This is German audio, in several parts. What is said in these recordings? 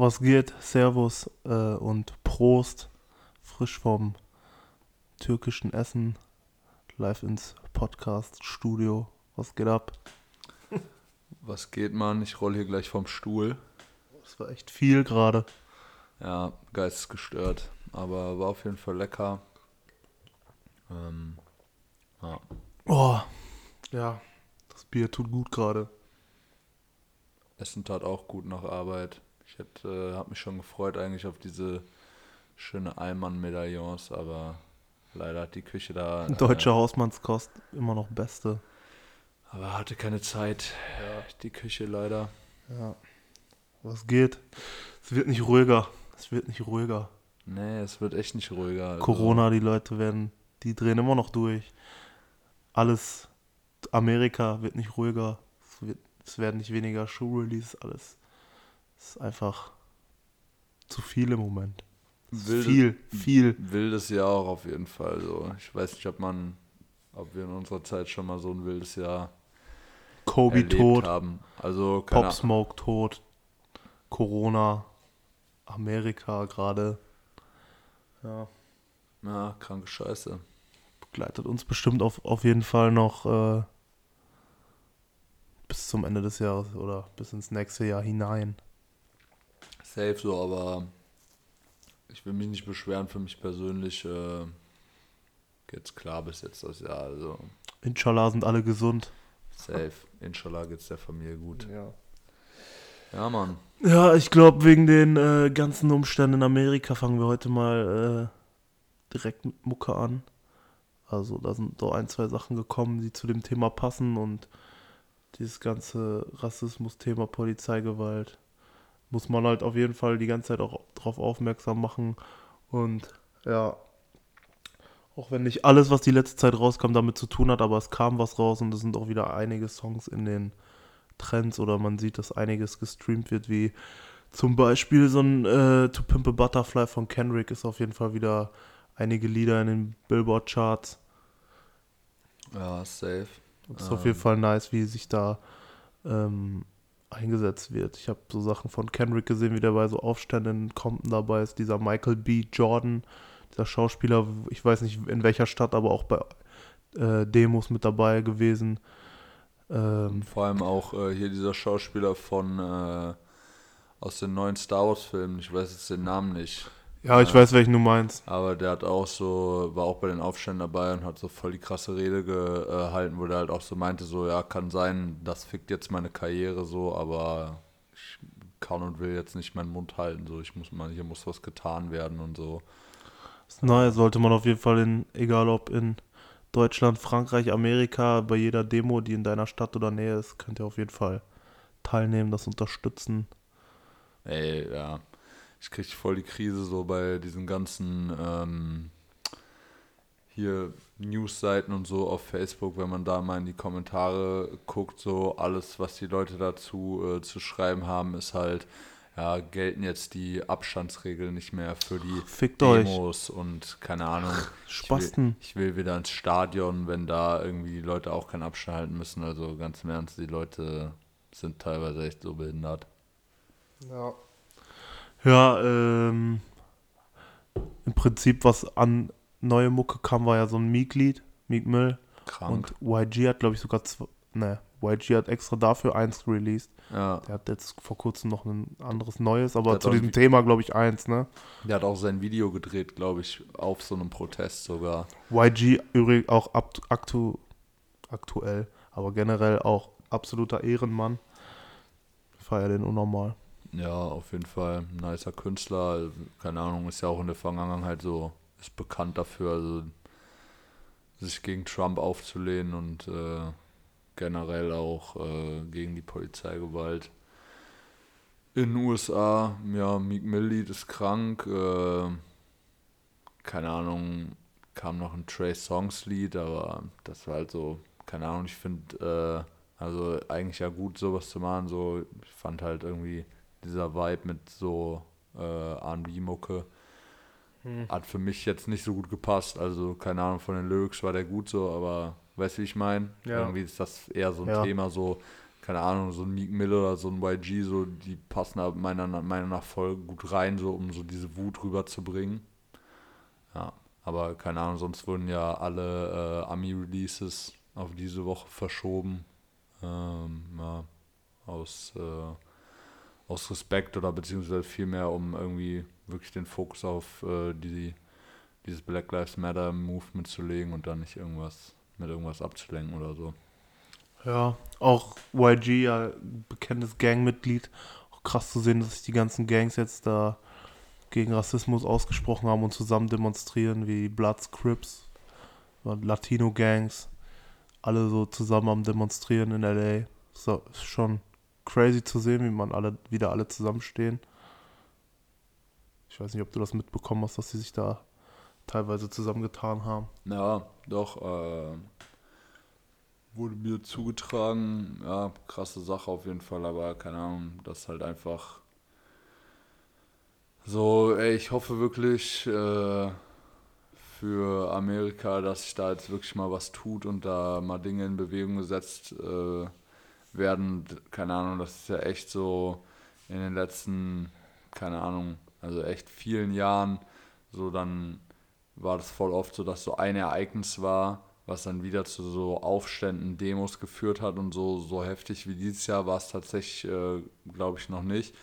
Was geht? Servus und Prost. Frisch vom türkischen Essen. Live ins Podcast-Studio. Was geht ab? Was geht, Mann? Ich roll hier gleich vom Stuhl. Das war echt viel gerade. Ja, geistesgestört. Aber war auf jeden Fall lecker. Ja. Oh, ja. Das Bier tut gut gerade. Essen tat auch gut nach Arbeit. Ich habe mich schon gefreut eigentlich auf diese schöne Allmann-Medaillons, aber leider hat die Küche da... Deutsche Hausmannskost, immer noch beste. Aber hatte keine Zeit, ja. Die Küche leider. Ja, was geht? Es wird nicht ruhiger. Nee, es wird echt nicht ruhiger. Also. Corona, die Leute drehen immer noch durch. Alles, Amerika wird nicht ruhiger. Es werden nicht weniger Show-Releases, alles. Es ist einfach zu viel im Moment. Viel. Wildes Jahr auch auf jeden Fall. So. Ich weiß nicht, ob wir in unserer Zeit schon mal so ein wildes Jahr Kobe tot haben. Also, Pop Smoke tot, Corona, Amerika gerade. Ja. Na, kranke Scheiße. Begleitet uns bestimmt auf jeden Fall noch bis zum Ende des Jahres oder bis ins nächste Jahr hinein. Safe so, aber ich will mich nicht beschweren. Für mich persönlich geht's klar bis jetzt das Jahr. Also. Inshallah sind alle gesund. Safe. Inshallah geht's der Familie gut. Ja, ja, Mann. Ja, ich glaube, wegen den ganzen Umständen in Amerika fangen wir heute mal direkt mit Mucke an. Also da sind so ein, zwei Sachen gekommen, die zu dem Thema passen und dieses ganze Rassismus-Thema, Polizeigewalt. Muss man halt auf jeden Fall die ganze Zeit auch drauf aufmerksam machen. Und ja, auch wenn nicht alles, was die letzte Zeit rauskam, damit zu tun hat, aber es kam was raus und es sind auch wieder einige Songs in den Trends oder man sieht, dass einiges gestreamt wird, wie zum Beispiel so ein To Pimp a Butterfly von Kendrick ist auf jeden Fall wieder einige Lieder in den Billboard-Charts. Ja, safe. Das ist auf jeden Fall nice, wie sich da... eingesetzt wird. Ich habe so Sachen von Kendrick gesehen, wie der bei so Aufständen in Compton dabei ist. Dieser Michael B. Jordan, dieser Schauspieler, ich weiß nicht in welcher Stadt, aber auch bei Demos mit dabei gewesen. Vor allem auch hier dieser Schauspieler von aus den neuen Star Wars Filmen. Ich weiß jetzt den Namen nicht. Ja, ich weiß, welchen du meinst. Aber der hat auch so, war auch bei den Aufständen dabei und hat so voll die krasse Rede gehalten, wo der halt auch so meinte, so, ja, kann sein, das fickt jetzt meine Karriere so, aber ich kann und will jetzt nicht meinen Mund halten, so, hier muss was getan werden und so. Naja, sollte man auf jeden Fall egal ob in Deutschland, Frankreich, Amerika, bei jeder Demo, die in deiner Stadt oder Nähe ist, könnt ihr auf jeden Fall teilnehmen, das unterstützen. Ey, ja. Ich kriege voll die Krise so bei diesen ganzen hier Newsseiten und so auf Facebook, wenn man da mal in die Kommentare guckt, so alles, was die Leute dazu zu schreiben haben, ist halt, ja, gelten jetzt die Abstandsregeln nicht mehr für die Fickt Demos euch. Und keine Ahnung. Spasten. Ich will wieder ins Stadion, wenn da irgendwie die Leute auch keinen Abstand halten müssen. Also ganz im Ernst, die Leute sind teilweise echt so behindert. Ja. Ja, im Prinzip, was an neue Mucke kam, war ja so ein Meek-Lied, Meek Mill. Krank. Und YG hat, glaube ich, sogar YG hat extra dafür eins released. Ja. Der hat jetzt vor kurzem noch ein anderes Neues, aber zu diesem Thema, glaube ich, eins, ne? Der hat auch sein Video gedreht, glaube ich, auf so einem Protest sogar. YG übrigens auch aktuell, aber generell auch absoluter Ehrenmann. Ich feiere den unnormal. Ja, auf jeden Fall ein nicer Künstler, keine Ahnung, ist ja auch in der Vergangenheit so, ist bekannt dafür, also sich gegen Trump aufzulehnen und generell auch gegen die Polizeigewalt. In den USA, ja, Meek Mill ist krank, keine Ahnung, kam noch ein Trey Songs Lied, aber das war halt so, keine Ahnung, ich finde, also eigentlich ja gut sowas zu machen, so, ich fand halt irgendwie... Dieser Vibe mit so R&B-Mucke hat für mich jetzt nicht so gut gepasst. Also, keine Ahnung, von den Lyrics war der gut so, aber weißt du, wie ich meine? Ja. Irgendwie ist das eher so ein Thema so, keine Ahnung, so ein Meek Mill oder so ein YG, so, die passen da meiner Meinung nach voll gut rein, so, um so diese Wut rüberzubringen. Ja, aber keine Ahnung, sonst wurden ja alle Ami-Releases auf diese Woche verschoben. Ja, aus Respekt oder beziehungsweise vielmehr, um irgendwie wirklich den Fokus auf dieses Black Lives Matter Movement zu legen und dann nicht irgendwas mit irgendwas abzulenken oder so. Ja, auch YG, ja, bekanntes Gangmitglied. Auch krass zu sehen, dass sich die ganzen Gangs jetzt da gegen Rassismus ausgesprochen haben und zusammen demonstrieren, wie Bloods, Crips, Latino-Gangs, alle so zusammen am Demonstrieren in L.A. So, ist schon crazy zu sehen, wie man wieder alle zusammenstehen. Ich weiß nicht, ob du das mitbekommen hast, dass sie sich da teilweise zusammengetan haben. Ja, doch, wurde mir zugetragen, ja, krasse Sache auf jeden Fall, aber keine Ahnung, das halt einfach so, ey, ich hoffe wirklich für Amerika, dass sich da jetzt wirklich mal was tut und da mal Dinge in Bewegung gesetzt werden, keine Ahnung, das ist ja echt so in den letzten, keine Ahnung, also echt vielen Jahren, so dann war das voll oft so, dass so ein Ereignis war, was dann wieder zu so Aufständen, Demos geführt hat und so heftig wie dieses Jahr war es tatsächlich, glaube ich, noch nicht.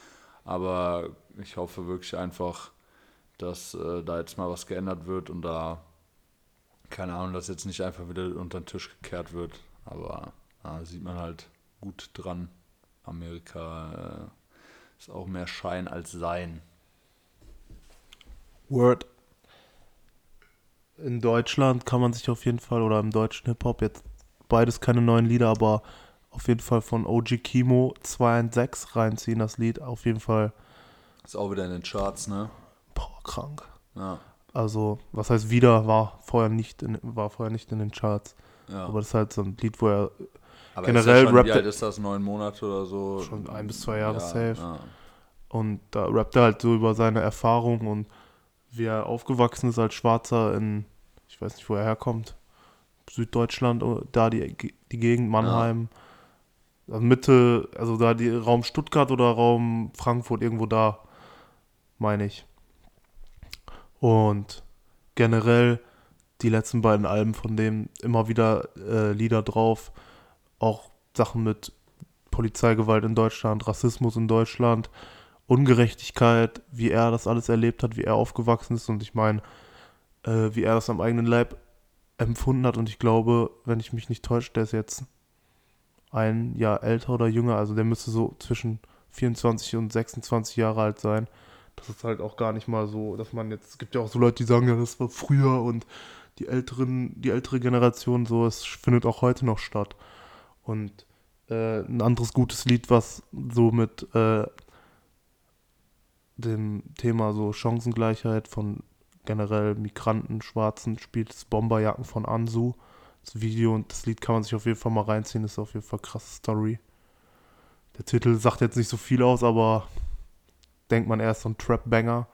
Aber ich hoffe wirklich einfach, dass da jetzt mal was geändert wird und da, keine Ahnung, dass jetzt nicht einfach wieder unter den Tisch gekehrt wird. Aber da sieht man halt gut dran. Amerika ist auch mehr Schein als Sein. Word. In Deutschland kann man sich auf jeden Fall, oder im deutschen Hip-Hop, jetzt beides keine neuen Lieder, aber auf jeden Fall von OG Keemo 216 reinziehen, das Lied auf jeden Fall. Ist auch wieder in den Charts, ne? Boah, krank. Ja. Also, was heißt wieder, war vorher nicht in den Charts. Ja. Aber das ist halt so ein Lied, wo er aber generell rappt. Wie alt ist das, 9 Monate oder so? Schon 1 bis 2 Jahre, ja, safe. Ja. Und da rappt er halt so über seine Erfahrungen und wie er aufgewachsen ist als Schwarzer in, ich weiß nicht, wo er herkommt, Süddeutschland, da die Gegend, Mannheim, ja. Mitte, also da die Raum Stuttgart oder Raum Frankfurt, irgendwo da, meine ich. Und generell die letzten beiden Alben von dem immer wieder Lieder drauf, auch Sachen mit Polizeigewalt in Deutschland, Rassismus in Deutschland, Ungerechtigkeit, wie er das alles erlebt hat, wie er aufgewachsen ist und ich meine, wie er das am eigenen Leib empfunden hat und ich glaube, wenn ich mich nicht täusche, der ist jetzt ein Jahr älter oder jünger, also der müsste so zwischen 24 und 26 Jahre alt sein. Das ist halt auch gar nicht mal so, dass man jetzt, es gibt ja auch so Leute, die sagen, ja, das war früher und die ältere Generation, so, es findet auch heute noch statt. Und ein anderes gutes Lied, was so mit dem Thema so Chancengleichheit von generell Migranten, Schwarzen, spielt das Bomberjacken von Ansu. Das Video und das Lied kann man sich auf jeden Fall mal reinziehen, das ist auf jeden Fall eine krasse Story. Der Titel sagt jetzt nicht so viel aus, aber denkt man erst so ein Trap-Banger,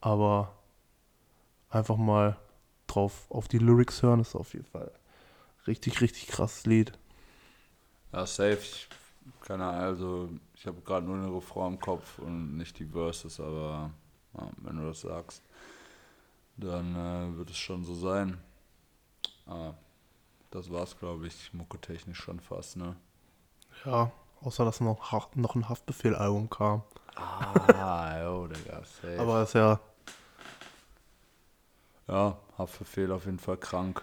aber einfach mal drauf auf die Lyrics hören, das ist auf jeden Fall ein richtig, richtig krasses Lied. Ja, safe. Keine Ahnung, also ich habe gerade nur den Refrain im Kopf und nicht die Verses, aber ja, wenn du das sagst, dann wird es schon so sein. Ah, das war's, glaube ich, mucketechnisch schon fast, ne? Ja, außer dass noch ein Haftbefehl-Album kam. Ah, jo, Digga, safe. Aber ist ja... Ja, Haftbefehl auf jeden Fall krank.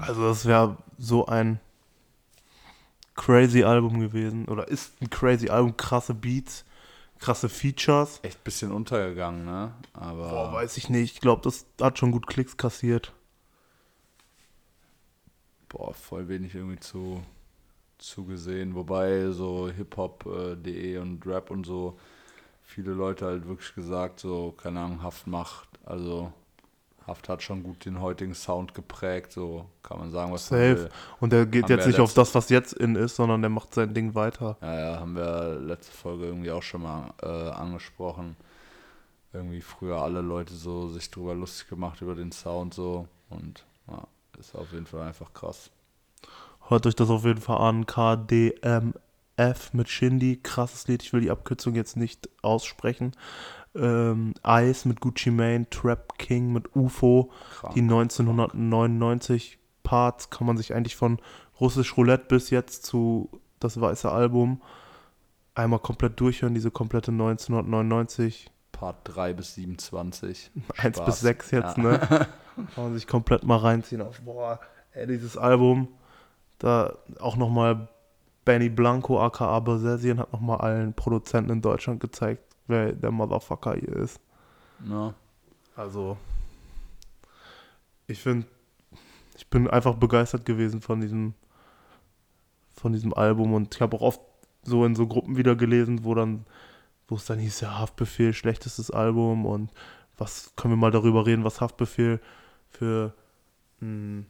Also das wäre so ein... crazy Album gewesen, oder ist ein crazy Album, krasse Beats, krasse Features. Echt ein bisschen untergegangen, ne? Aber boah, weiß ich nicht, ich glaube, das hat schon gut Klicks kassiert. Boah, voll wenig irgendwie zu gesehen, wobei so hiphop.de und Rap und so, viele Leute halt wirklich gesagt, so, keine Ahnung, Haft hat schon gut den heutigen Sound geprägt, so kann man sagen, was safe. Man will. Und der geht haben jetzt nicht auf das, was jetzt in ist, sondern der macht sein Ding weiter. Ja, haben wir letzte Folge irgendwie auch schon mal angesprochen. Irgendwie früher alle Leute so sich drüber lustig gemacht, über den Sound so. Und ja, ist auf jeden Fall einfach krass. Hört euch das auf jeden Fall an, KDM F mit Shindy, krasses Lied, ich will die Abkürzung jetzt nicht aussprechen. Ice mit Gucci Mane, Trap King mit UFO, krank. Die 1999 Parts kann man sich eigentlich von Russisch Roulette bis jetzt zu das weiße Album einmal komplett durchhören, diese komplette 1999. Part 3 bis 27. 1 bis 6 jetzt, ja. Ne? Kann man sich komplett mal reinziehen auf, boah, ey, dieses Album. Da auch nochmal Benny Blanco aka Bersesien hat nochmal allen Produzenten in Deutschland gezeigt, wer der Motherfucker hier ist. Ja. Also, ich bin einfach begeistert gewesen von diesem Album, und ich habe auch oft so in so Gruppen wieder gelesen, wo es dann hieß, ja, Haftbefehl, schlechtestes Album, und was können wir mal darüber reden, was Haftbefehl für ein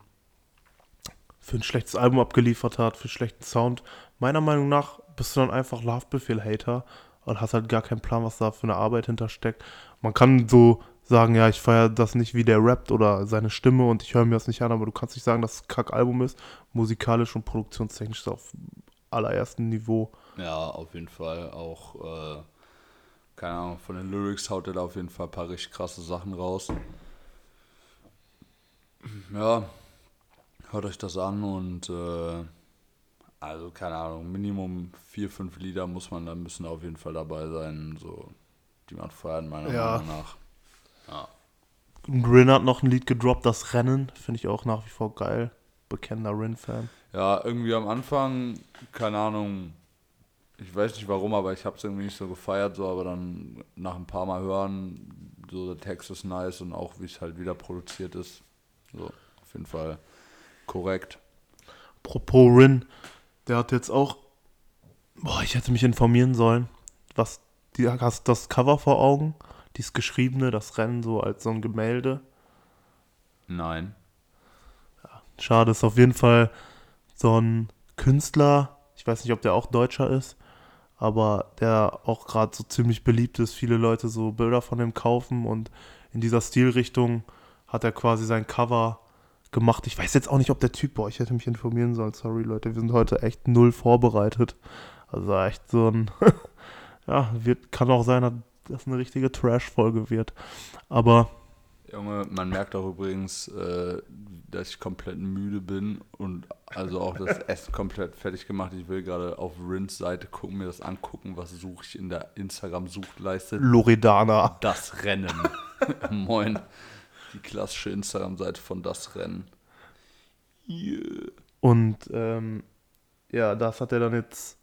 schlechtes Album abgeliefert hat, für schlechten Sound. Meiner Meinung nach bist du dann einfach Haftbefehl-Hater und hast halt gar keinen Plan, was da für eine Arbeit hintersteckt. Man kann so sagen, ja, ich feiere das nicht, wie der rappt oder seine Stimme, und ich höre mir das nicht an, aber du kannst nicht sagen, dass es ein Kack-Album ist. Musikalisch und produktionstechnisch ist auf allerersten Niveau. Ja, auf jeden Fall auch, keine Ahnung, von den Lyrics haut er da auf jeden Fall ein paar richtig krasse Sachen raus. Ja, hört euch das an, und also, keine Ahnung, Minimum 4-5 Lieder müssen auf jeden Fall dabei sein, so, die man feiert, meiner Meinung nach. Ja. Rin hat noch ein Lied gedroppt, das Rennen, finde ich auch nach wie vor geil. Bekennender Rin-Fan. Ja, irgendwie am Anfang, keine Ahnung, ich weiß nicht warum, aber ich habe es irgendwie nicht so gefeiert, so, aber dann nach ein paar Mal hören, so, der Text ist nice und auch wie es halt wieder produziert ist, so, auf jeden Fall korrekt. Apropos Rin, der hat jetzt auch, ich hätte mich informieren sollen, hast du das Cover vor Augen? Dies Geschriebene, das Rennen so als so ein Gemälde? Nein. Ja, schade, ist auf jeden Fall so ein Künstler, ich weiß nicht, ob der auch Deutscher ist, aber der auch gerade so ziemlich beliebt ist, viele Leute so Bilder von ihm kaufen, und in dieser Stilrichtung hat er quasi sein Cover gemacht. Ich weiß jetzt auch nicht, ob der Typ, ich hätte mich informieren sollen, sorry Leute, wir sind heute echt null vorbereitet. Also echt so ein, kann auch sein, dass das eine richtige Trash-Folge wird. Aber Junge, man merkt auch übrigens, dass ich komplett müde bin und also auch das Essen komplett fertig gemacht. Ich will gerade auf Rins Seite gucken, mir das angucken, was suche ich in der Instagram-Suchleiste. Loredana. Das Rennen. Moin. Die klassische Instagram-Seite von Das Rennen. Yeah. Und das hat er dann jetzt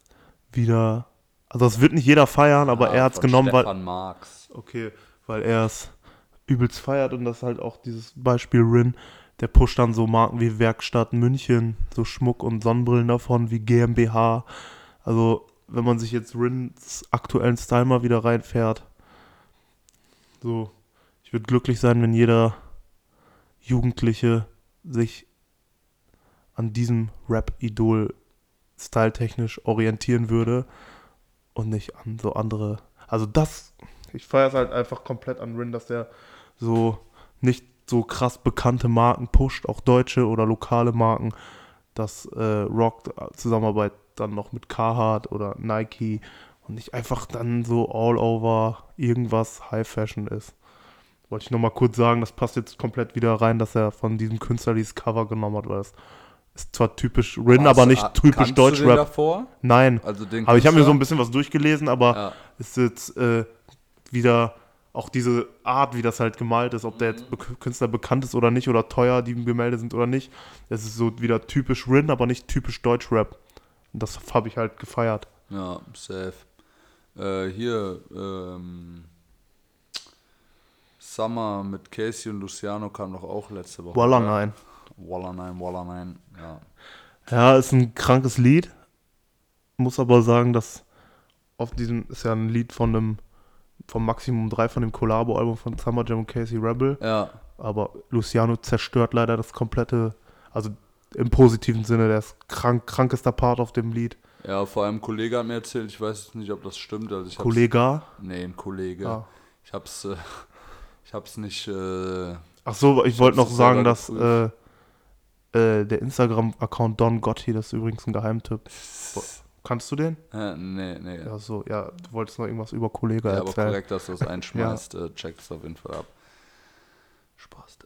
wieder. Also das wird nicht jeder feiern, aber er hat es genommen, weil er es übelst feiert, und das ist halt auch dieses Beispiel Rin, der pusht dann so Marken wie Werkstatt München, so Schmuck und Sonnenbrillen davon, wie GmbH. Also wenn man sich jetzt Rins aktuellen Style mal wieder reinfährt, so, ich würde glücklich sein, wenn jeder Jugendliche sich an diesem Rap-Idol styletechnisch orientieren würde. Und nicht an so andere, also das, ich feiere es halt einfach komplett an Rin, dass der so nicht so krass bekannte Marken pusht, auch deutsche oder lokale Marken, das rockt, Zusammenarbeit dann noch mit Carhartt oder Nike, und nicht einfach dann so all over irgendwas High Fashion ist. Wollte ich nochmal kurz sagen, das passt jetzt komplett wieder rein, dass er von diesem Künstler dieses Cover genommen hat, weil es ist zwar typisch Rin, aber nicht typisch Deutschrap. Davor? Nein, also aber ich habe mir so ein bisschen was durchgelesen, aber ist jetzt wieder auch diese Art, wie das halt gemalt ist, ob der jetzt Künstler bekannt ist oder nicht, oder teuer die Gemälde sind oder nicht. Es ist so wieder typisch Rin, aber nicht typisch Deutschrap. Und das habe ich halt gefeiert. Ja, safe. Summer mit Casey und Luciano kam doch auch letzte Woche. Wallah, nein. Wallah nein, ja. Ja, ist ein krankes Lied. Muss aber sagen, dass auf diesem, ist ja ein Lied vom Maximum 3 von dem Collabo-Album von Summer Jam und Casey Rebel. Ja. Aber Luciano zerstört leider das komplette, also im positiven Sinne, der ist krankester Part auf dem Lied. Ja, vor allem Kollegah hat mir erzählt, ich weiß nicht, ob das stimmt. Also Kollegah? Nee, ein Kollege. Ah. Ich hab's nicht. Achso, ich wollte noch sagen, dass der Instagram-Account Don Gotti, das ist übrigens ein Geheimtipp. Kannst du den? Nee. Ja, so, ja, du wolltest noch irgendwas über Kollegah erzählen. Ja, aber korrekt, dass du es einschmeißt. Ja. Check es auf jeden Fall ab. Spaß.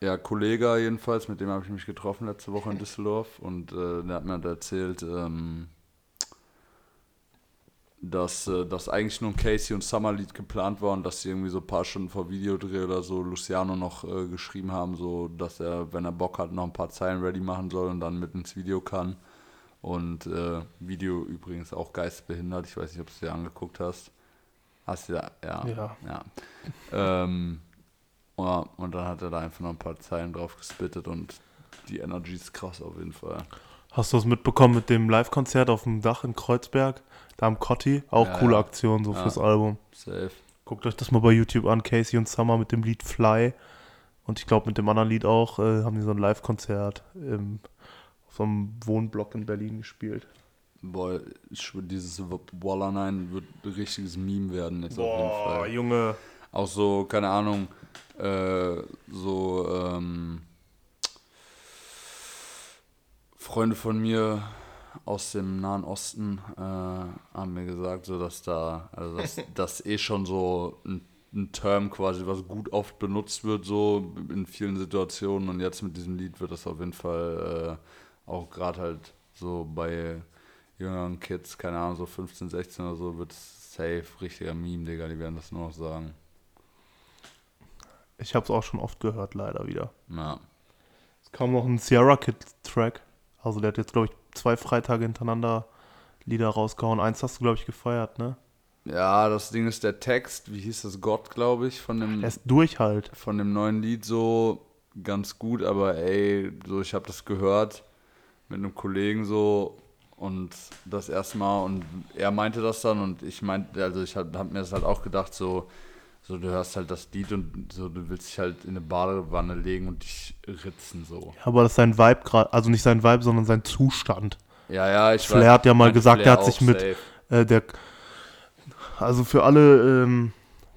Ja, Kollegah jedenfalls, mit dem habe ich mich getroffen letzte Woche in Düsseldorf. Und der hat mir halt erzählt, dass eigentlich nur ein Casey- und Summer-Lied geplant war und dass sie irgendwie so ein paar Stunden vor Videodreh oder so Luciano noch geschrieben haben, so dass er, wenn er Bock hat, noch ein paar Zeilen ready machen soll und dann mit ins Video kann. Und Video übrigens auch geistbehindert. Ich weiß nicht, ob du es dir angeguckt hast. Hast du da? Ja. Und dann hat er da einfach noch ein paar Zeilen drauf gespittet und die Energy ist krass auf jeden Fall. Hast du es mitbekommen mit dem Live-Konzert auf dem Dach in Kreuzberg? Da am Kotti, auch ja, coole Aktion so fürs Album. Safe. Guckt euch das mal bei YouTube an, Casey und Summer mit dem Lied Fly. Und ich glaube mit dem anderen Lied auch, haben die so ein Live-Konzert auf so einem Wohnblock in Berlin gespielt. Boah, dieses Wallernein wird ein richtiges Meme werden jetzt. Boah, auf jeden Fall. Junge. Auch so, keine Ahnung, Freunde von mir aus dem Nahen Osten haben mir gesagt, so dass da, also das eh schon so ein Term quasi, was gut oft benutzt wird, so in vielen Situationen, und jetzt mit diesem Lied wird das auf jeden Fall auch gerade halt so bei jüngeren Kids, keine Ahnung, so 15, 16 oder so, wird es safe, richtiger Meme, Digga, die werden das nur noch sagen. Ich hab's auch schon oft gehört, leider wieder. Ja. Es kam noch ein Sierra Kidd Track, also der hat jetzt, glaube ich, 2 Freitage hintereinander Lieder rausgehauen. Eins hast du, glaube ich, gefeiert, ne? Ja, das Ding ist der Text, wie hieß das, Gott, glaube ich, von dem... Er ist durch halt. Von dem neuen Lied so ganz gut, aber ey, so ich habe das gehört mit einem Kollegen so und das erstmal, und er meinte das dann und ich meinte, also ich hab mir das halt auch gedacht, so du hörst halt das Lied und so, du willst dich halt in eine Badewanne legen und dich ritzen so. Ja, aber das ist sein Vibe gerade, also nicht sein Vibe, sondern sein Zustand. Ja, ich weiß. Flair hat ja mal gesagt, Flair, der hat sich mit der, also für alle,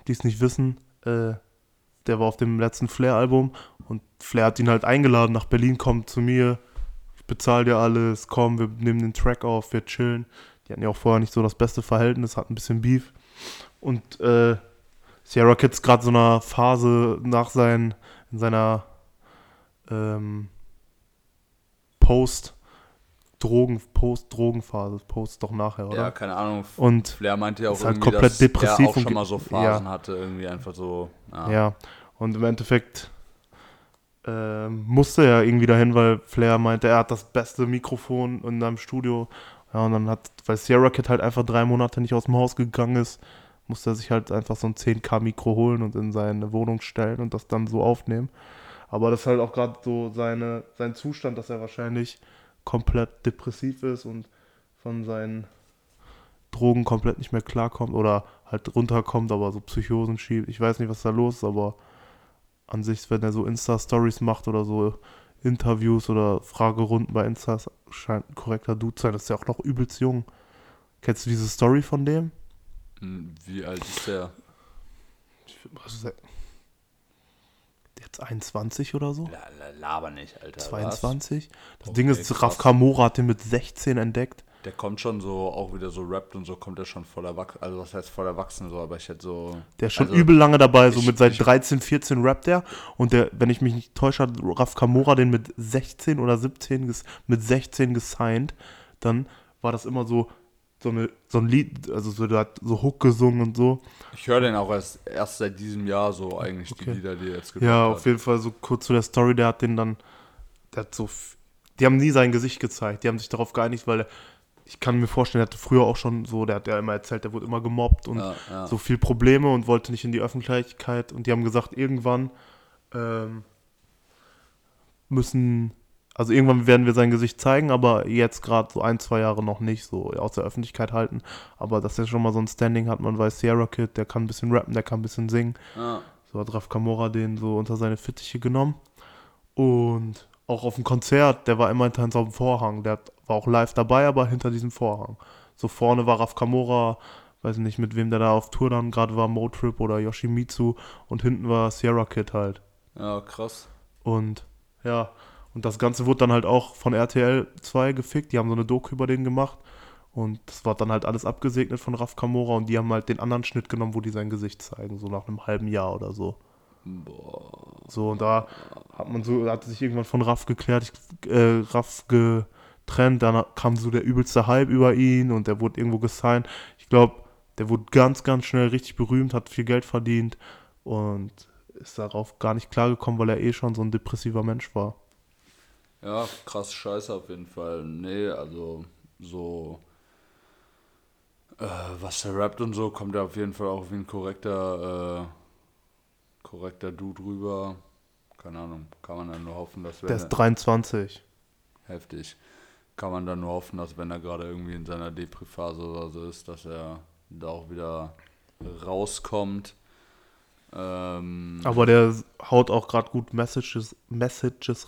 die es nicht wissen, der war auf dem letzten Flair-Album und Flair hat ihn halt eingeladen, nach Berlin, komm zu mir, ich bezahle dir alles, komm, wir nehmen den Track auf, wir chillen. Die hatten ja auch vorher nicht so das beste Verhältnis, hatten ein bisschen Beef und Sierra Kidd ist gerade so einer Phase nach in seiner Post-Drogenphase. Post doch nachher, oder? Ja, keine Ahnung. Und Flair meinte ja auch irgendwie, halt komplett dass depressiv er auch schon mal so Phasen hatte, irgendwie einfach so. Ja. Und im Endeffekt musste er irgendwie dahin, weil Flair meinte, er hat das beste Mikrofon in seinem Studio. Ja, und dann weil Sierra Kidd halt einfach 3 Monate nicht aus dem Haus gegangen ist, musste er sich halt einfach so ein 10K-Mikro holen und in seine Wohnung stellen und das dann so aufnehmen. Aber das ist halt auch gerade so sein Zustand, dass er wahrscheinlich komplett depressiv ist und von seinen Drogen komplett nicht mehr klarkommt oder halt runterkommt, aber so Psychosen schiebt. Ich weiß nicht, was da los ist, aber an sich, wenn er so Insta-Stories macht oder so Interviews oder Fragerunden bei Insta, scheint ein korrekter Dude zu sein. Das ist ja auch noch übelst jung. Kennst du diese Story von dem? Wie alt ist der? Jetzt 21 oder so? Laber nicht, Alter. 22? Was? Das Ding ist, krass. Raf Camora hat den mit 16 entdeckt. Der kommt schon so, auch wieder so rappt und so, kommt der schon voll erwachsen. Also was heißt voll erwachsen so, aber ich hätte so... Der ist schon übel lange dabei, so mit seit 13, 14 rappt der. Und der, wenn ich mich nicht täusche, hat Raf Camora den mit 16 oder 17, mit 16 gesigned. Dann war das immer so... So ein Lied, also so, der hat so Hook gesungen und so. Ich höre den auch erst seit diesem Jahr so eigentlich, okay. Die Lieder, die er jetzt gemacht hat. Ja, auf jeden Fall so kurz zu der Story, der hat den dann, der hat so, die haben nie sein Gesicht gezeigt, die haben sich darauf geeinigt, weil ich kann mir vorstellen, der hatte früher auch schon so, der hat ja immer erzählt, der wurde immer gemobbt und so viel Probleme und wollte nicht in die Öffentlichkeit und die haben gesagt, irgendwann irgendwann werden wir sein Gesicht zeigen, aber jetzt gerade so 1-2 Jahre noch nicht, so aus der Öffentlichkeit halten. Aber dass er schon mal so ein Standing hat, man weiß, Sierra Kidd, der kann ein bisschen rappen, der kann ein bisschen singen. Ah. So hat Raf Camora den so unter seine Fittiche genommen. Und auch auf dem Konzert, der war immer hinter so einem Vorhang. Der war auch live dabei, aber hinter diesem Vorhang. So vorne war Raf Camora, weiß nicht mit wem der da auf Tour dann gerade war, Motrip oder Yoshimitsu. Und hinten war Sierra Kidd halt. Ja, krass. Und ja... Und das Ganze wurde dann halt auch von RTL 2 gefickt. Die haben so eine Doku über den gemacht. Und das war dann halt alles abgesegnet von Raf Camora. Und die haben halt den anderen Schnitt genommen, wo die sein Gesicht zeigen. So nach einem halben Jahr oder so. Boah. So, und da hat sich irgendwann von Raf geklärt. Raf getrennt. Dann kam so der übelste Hype über ihn. Und der wurde irgendwo gesigned. Ich glaube, der wurde ganz, ganz schnell richtig berühmt. Hat viel Geld verdient. Und ist darauf gar nicht klargekommen, weil er eh schon so ein depressiver Mensch war. Ja, krass Scheiße auf jeden Fall. Nee, also so, was der rappt und so, kommt er auf jeden Fall auch wie ein korrekter Dude rüber. Keine Ahnung, kann man dann nur hoffen, dass wenn er... Der ist 23. Heftig. Kann man dann nur hoffen, dass wenn er gerade irgendwie in seiner Depri-Phase oder so ist, dass er da auch wieder rauskommt. Aber der haut auch gerade gut Messages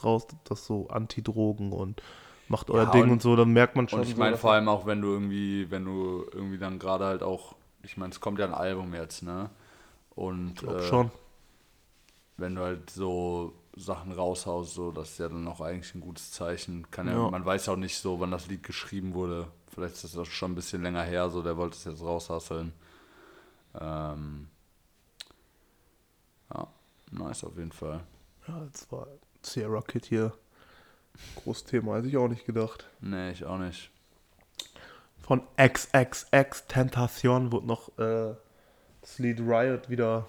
raus, das so Anti-Drogen und macht euer Ding und so, dann merkt man schon. Und ich meine vor allem auch, wenn du irgendwie dann gerade halt auch, ich meine, es kommt ja ein Album jetzt, ne? Und ich glaub schon. Wenn du halt so Sachen raushaust, so, das ist ja dann auch eigentlich ein gutes Zeichen. Man weiß auch nicht so, wann das Lied geschrieben wurde. Vielleicht ist das auch schon ein bisschen länger her, so, der wollte es jetzt raushasseln. Ja, nice auf jeden Fall. Ja, jetzt war Sierra Kidd hier. Großes Thema, hätte ich auch nicht gedacht. Nee, ich auch nicht. Von XXX Tentacion wurde noch das Lied Riot wieder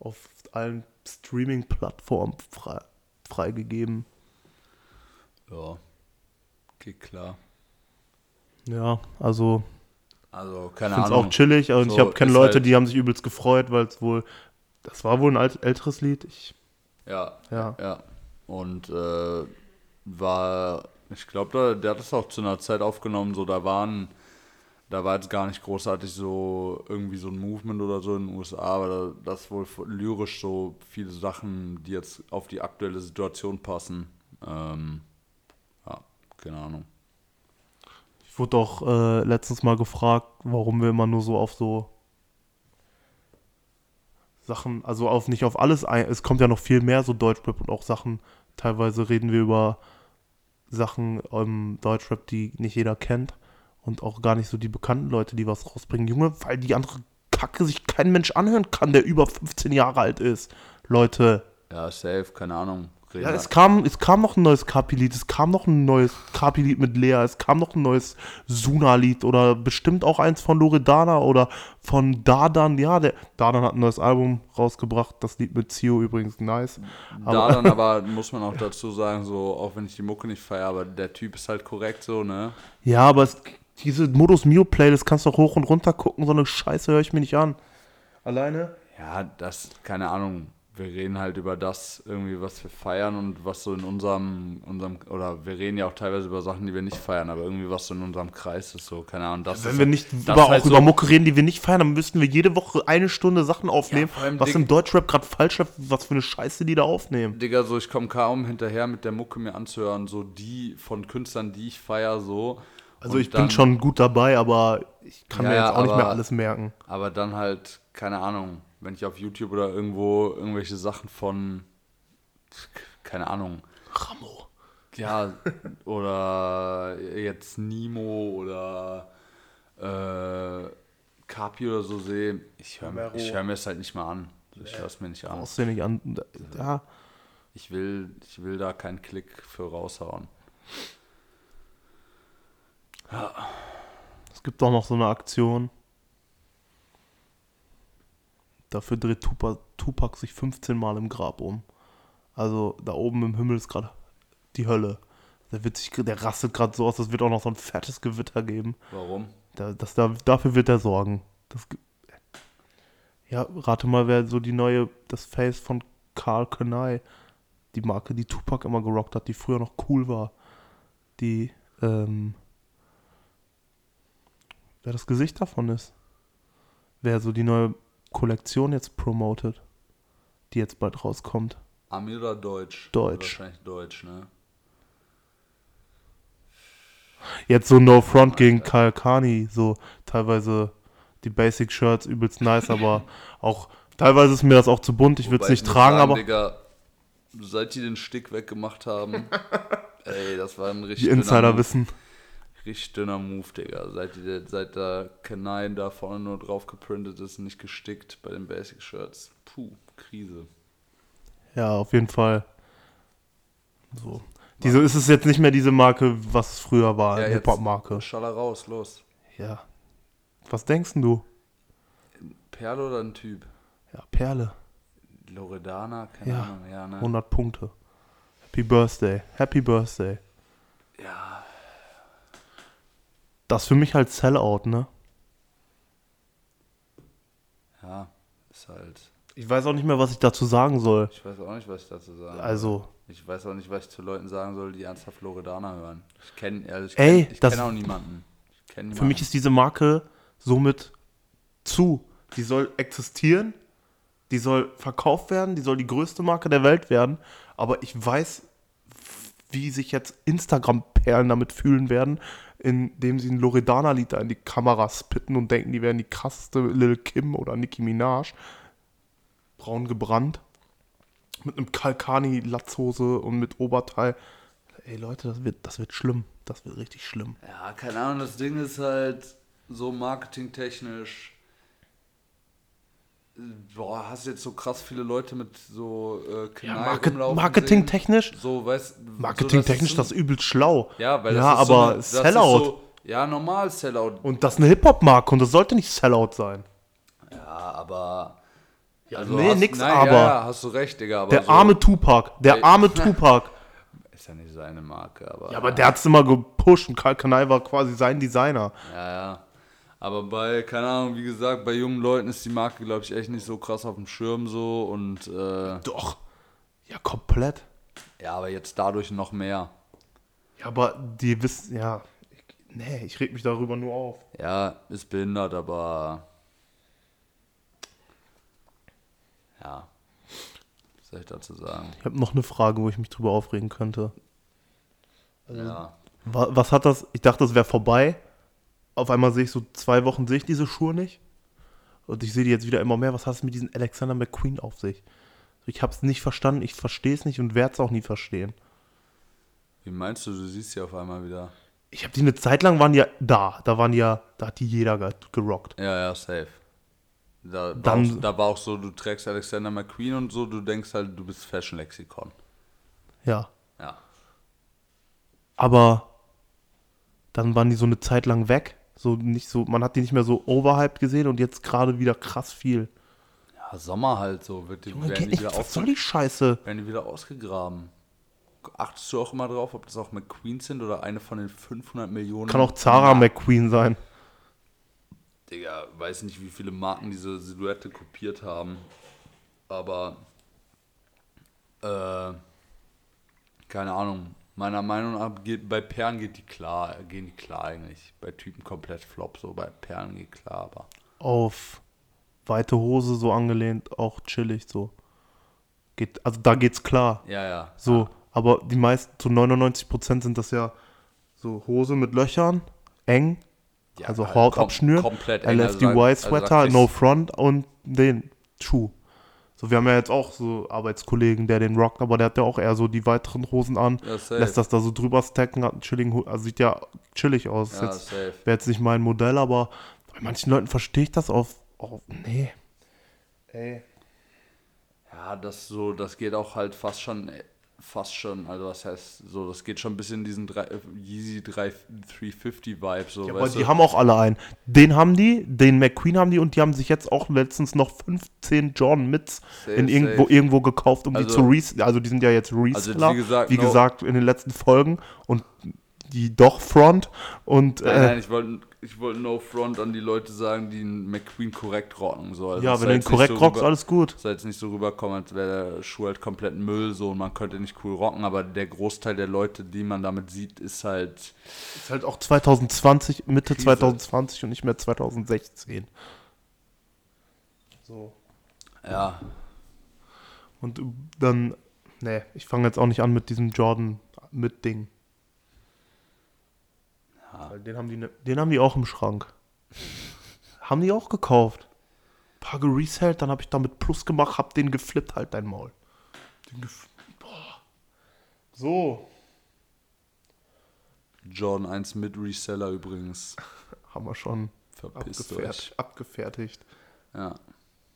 auf allen Streaming-Plattformen freigegeben. Ja, geht klar. Ja, also keine Ahnung. Ich finde es auch chillig. Also so, ich kenne Leute, halt, die haben sich übelst gefreut, weil es wohl... Das war wohl ein älteres Lied. Ja. Und war, ich glaube, der hat es auch zu einer Zeit aufgenommen, so da war jetzt gar nicht großartig so irgendwie so ein Movement oder so in den USA, aber das wohl lyrisch so viele Sachen, die jetzt auf die aktuelle Situation passen. Ja, keine Ahnung. Ich wurde auch letztens mal gefragt, warum wir immer nur so auf so Sachen, also auf nicht auf alles ein, es kommt ja noch viel mehr so Deutschrap und auch Sachen, teilweise reden wir über Sachen im Deutschrap, die nicht jeder kennt und auch gar nicht so die bekannten Leute, die was rausbringen. Junge, weil die andere Kacke sich kein Mensch anhören kann, der über 15 Jahre alt ist. Leute. Ja, safe, keine Ahnung. Ja, es kam noch ein neues Kapi-Lied, es kam noch ein neues Kapi-Lied mit Lea, es kam noch ein neues Suna-Lied oder bestimmt auch eins von Loredana oder von Dardan. Ja, der Dardan hat ein neues Album rausgebracht, das Lied mit Zio übrigens nice. Dardan aber muss man auch dazu sagen, so, auch wenn ich die Mucke nicht feiere, aber der Typ ist halt korrekt so, ne? Ja, aber diese Modus Mio-Playlist kannst du auch hoch und runter gucken, so eine Scheiße höre ich mir nicht an. Alleine? Ja, das, keine Ahnung. Wir reden halt über das irgendwie, was wir feiern und was so in unserem, oder wir reden ja auch teilweise über Sachen, die wir nicht feiern, aber irgendwie was so in unserem Kreis ist, so, keine Ahnung. Das wenn ist, wir nicht das über, halt auch so über Mucke reden, die wir nicht feiern, dann müssten wir jede Woche eine Stunde Sachen aufnehmen, ja, was im Deutschrap gerade falsch läuft, was für eine Scheiße die da aufnehmen. Digga, so, ich komme kaum hinterher mit der Mucke mir anzuhören, so die von Künstlern, die ich feiere, so. Also ich bin schon gut dabei, aber ich kann mir jetzt auch nicht mehr alles merken. Aber dann halt, keine Ahnung, wenn ich auf YouTube oder irgendwo irgendwelche Sachen von, keine Ahnung. Ramo. Ja, oder jetzt Nimo oder Kapi oder so sehe, ich hör mir es halt nicht mal an. Ich höre es mir nicht an. Brauchst du nicht an. Ja. Ich will da keinen Klick für raushauen. Ja. Es gibt auch noch so eine Aktion. Dafür dreht Tupac sich 15 Mal im Grab um. Also da oben im Himmel ist gerade die Hölle. Der rastet gerade so aus, es wird auch noch so ein fettes Gewitter geben. Warum? Dafür wird er sorgen. Ja, rate mal, wer so das Face von Karl Kani, die Marke, die Tupac immer gerockt hat, die früher noch cool war. Die, wer das Gesicht davon ist. Wer so die neue Kollektion jetzt promotet, die jetzt bald rauskommt. Amira Deutsch. Wahrscheinlich Deutsch, ne? Jetzt so No Front gegen Karl Kani, so teilweise die Basic-Shirts übelst nice, aber auch teilweise ist mir das auch zu bunt, ich würde es nicht tragen, aber... Digga, seit die den Stick weggemacht haben, ey, das war ein richtig Insiderwissen. Richtig dünner Move, Digga. Seit der K9 da vorne nur drauf geprintet ist, nicht gestickt bei den Basic-Shirts. Puh, Krise. Ja, auf jeden Fall. So. Diese ist es jetzt nicht mehr diese Marke, was es früher war, ja, Hip-Hop-Marke. Schaller raus, los. Ja. Was denkst du? Perle oder ein Typ? Ja, Perle. Loredana, keine Ahnung. Ja, ne? 100 Punkte. Happy Birthday. Happy Birthday. Ja. Das ist für mich halt Sellout, ne? Ja, ist halt... Ich weiß auch nicht mehr, was ich dazu sagen soll. Ich weiß auch nicht, was ich dazu sagen soll. Also... Ich weiß auch nicht, was ich zu Leuten sagen soll, die ernsthaft Loredana hören. Ich kenne auch niemanden. Für mich ist diese Marke somit zu. Die soll existieren, die soll verkauft werden, die soll die größte Marke der Welt werden. Aber ich weiß, wie sich jetzt Instagram-Perlen damit fühlen werden, indem sie ein Loredana-Lied da in die Kamera spitten und denken, die wären die krasseste Lil Kim oder Nicki Minaj. Braun gebrannt. Mit einem Karl Kani Latzhose und mit Oberteil. Ey Leute, das wird schlimm. Das wird richtig schlimm. Ja, keine Ahnung, das Ding ist halt so marketingtechnisch. Boah, hast jetzt so krass viele Leute mit so Knall rumlaufen. Marketingtechnisch? So, weißt du. Marketingtechnisch, das ist übelst schlau. Ja, weil das ist so. Ja, aber Sellout. So, ja, normal Sellout. Und das ist eine Hip-Hop-Marke und das sollte nicht Sellout sein. Ja, aber. Also nee, nix, nein, aber. Ja, hast du recht, Digga. Aber der arme Tupac. Der arme Tupac. Ist ja nicht seine Marke, aber. Ja, aber der hat's immer gepusht und Karl Kani war quasi sein Designer. Ja, ja. Aber bei, keine Ahnung, wie gesagt, bei jungen Leuten ist die Marke, glaube ich, echt nicht so krass auf dem Schirm so und. Doch. Ja, komplett. Ja, aber jetzt dadurch noch mehr. Ja, aber die wissen, ja. Ich reg mich darüber nur auf. Ja, ist behindert, aber. Ja, was soll ich dazu sagen? Ich habe noch eine Frage, wo ich mich drüber aufregen könnte. Also, ja. Was hat das? Ich dachte, das wäre vorbei. Auf einmal sehe ich so 2 Wochen, sehe ich diese Schuhe nicht. Und ich sehe die jetzt wieder immer mehr. Was hat es mit diesen Alexander McQueen auf sich? Ich habe es nicht verstanden, ich verstehe es nicht und werde es auch nie verstehen. Wie meinst du siehst sie auf einmal wieder? Ich habe die eine Zeit lang, waren die ja da. Da hat die jeder gerockt. Ja, ja, safe. Da war auch so, du trägst Alexander McQueen und so, du denkst halt, du bist Fashion-Lexikon. Ja. Ja. Aber dann waren die so eine Zeit lang weg. So nicht so, man hat die nicht mehr so overhyped gesehen und jetzt gerade wieder krass viel. Ja, Sommer halt so. Was soll die Scheiße? Werden die wieder ausgegraben. Achtest du auch immer drauf, ob das auch McQueens sind oder eine von den 500 Millionen? Kann auch Zara McQueen sein. Digga, weiß nicht, wie viele Marken diese Silhouette kopiert haben, aber keine Ahnung, meiner Meinung nach gehen die klar eigentlich, bei Typen komplett flop, so bei Perlen geht klar, aber auf weite Hose so angelehnt, auch chillig so, geht, also da geht's klar, ja, so, ja. Aber die meisten, zu 99% sind das ja so Hose mit Löchern, eng. Ja, also Hawk abschnüren, LFDY-Sweater, also No Front und den Schuh. So, wir haben ja jetzt auch so Arbeitskollegen, der den rockt, aber der hat ja auch eher so die weiteren Hosen an, ja, lässt das da so drüber stacken, hat einen chilligen, also sieht ja chillig aus. Ja, wäre jetzt nicht mein Modell, aber bei manchen Leuten verstehe ich das nee. Ey. Ja, das geht auch halt fast schon, also was heißt so, das geht schon ein bisschen in diesen Yeezy 350 Vibe. So, ja, aber die haben auch alle einen. Den haben die, den McQueen haben die und die haben sich jetzt auch letztens noch 15 Jordan Mitts irgendwo gekauft, um also, die zu resellen. Also die sind ja jetzt Reseller, also wie gesagt, in den letzten Folgen und die doch Front und... Nein, ich wollte No Front an die Leute sagen, die einen McQueen korrekt rocken. So. Also ja, wenn du den korrekt rockst, alles gut. Soll jetzt nicht so rüberkommen, als wäre der Schuh halt komplett Müll so und man könnte nicht cool rocken, aber der Großteil der Leute, die man damit sieht, ist halt... Ist halt auch 2020, Mitte Krise. 2020 und nicht mehr 2016. So. Ja. Und dann... Nee, ich fange jetzt auch nicht an mit diesem Jordan mit Ding. Weil den haben die auch im Schrank. Haben die auch gekauft. Ein paar gereselt, dann habe ich damit Plus gemacht, hab den geflippt, halt dein Maul. So. Jordan 1 mit Reseller übrigens. Haben wir schon. Verpisst euch. Abgefertigt. Ja.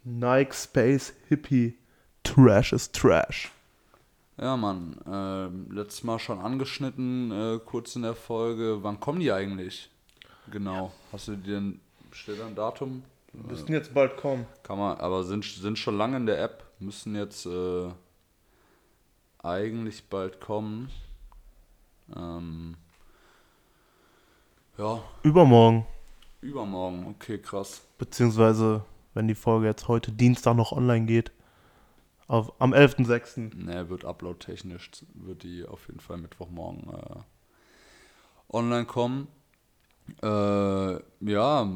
Nike Space Hippie. Trash is Trash. Ja, Mann. Letztes Mal schon angeschnitten, kurz in der Folge. Wann kommen die eigentlich? Genau. Ja. Hast du dir ein, steht da ein Datum? Müssen jetzt bald kommen. Kann man, aber sind schon lange in der App. Müssen jetzt eigentlich bald kommen. Ja. Übermorgen. Übermorgen, okay, krass. Beziehungsweise, wenn die Folge jetzt heute Dienstag noch online geht, am 11.06. Ne, wird upload-technisch, wird die auf jeden Fall Mittwochmorgen online kommen. Ja,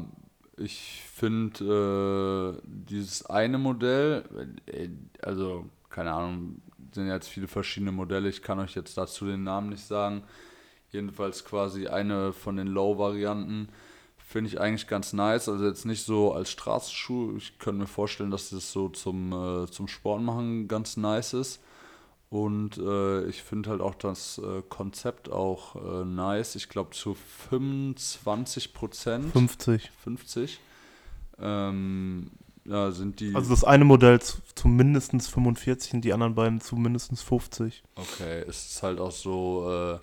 ich finde dieses eine Modell, also keine Ahnung, sind jetzt viele verschiedene Modelle, ich kann euch jetzt dazu den Namen nicht sagen. Jedenfalls quasi eine von den Low-Varianten. Finde ich eigentlich ganz nice. Also jetzt nicht so als Straßenschuh. Ich könnte mir vorstellen, dass das so zum Sport machen ganz nice ist. Und ich finde halt auch das Konzept auch nice. Ich glaube zu 25%. 50. Ja, sind die... Also das eine Modell zu mindestens 45 und die anderen beiden zu mindestens 50. Okay, es ist halt auch so...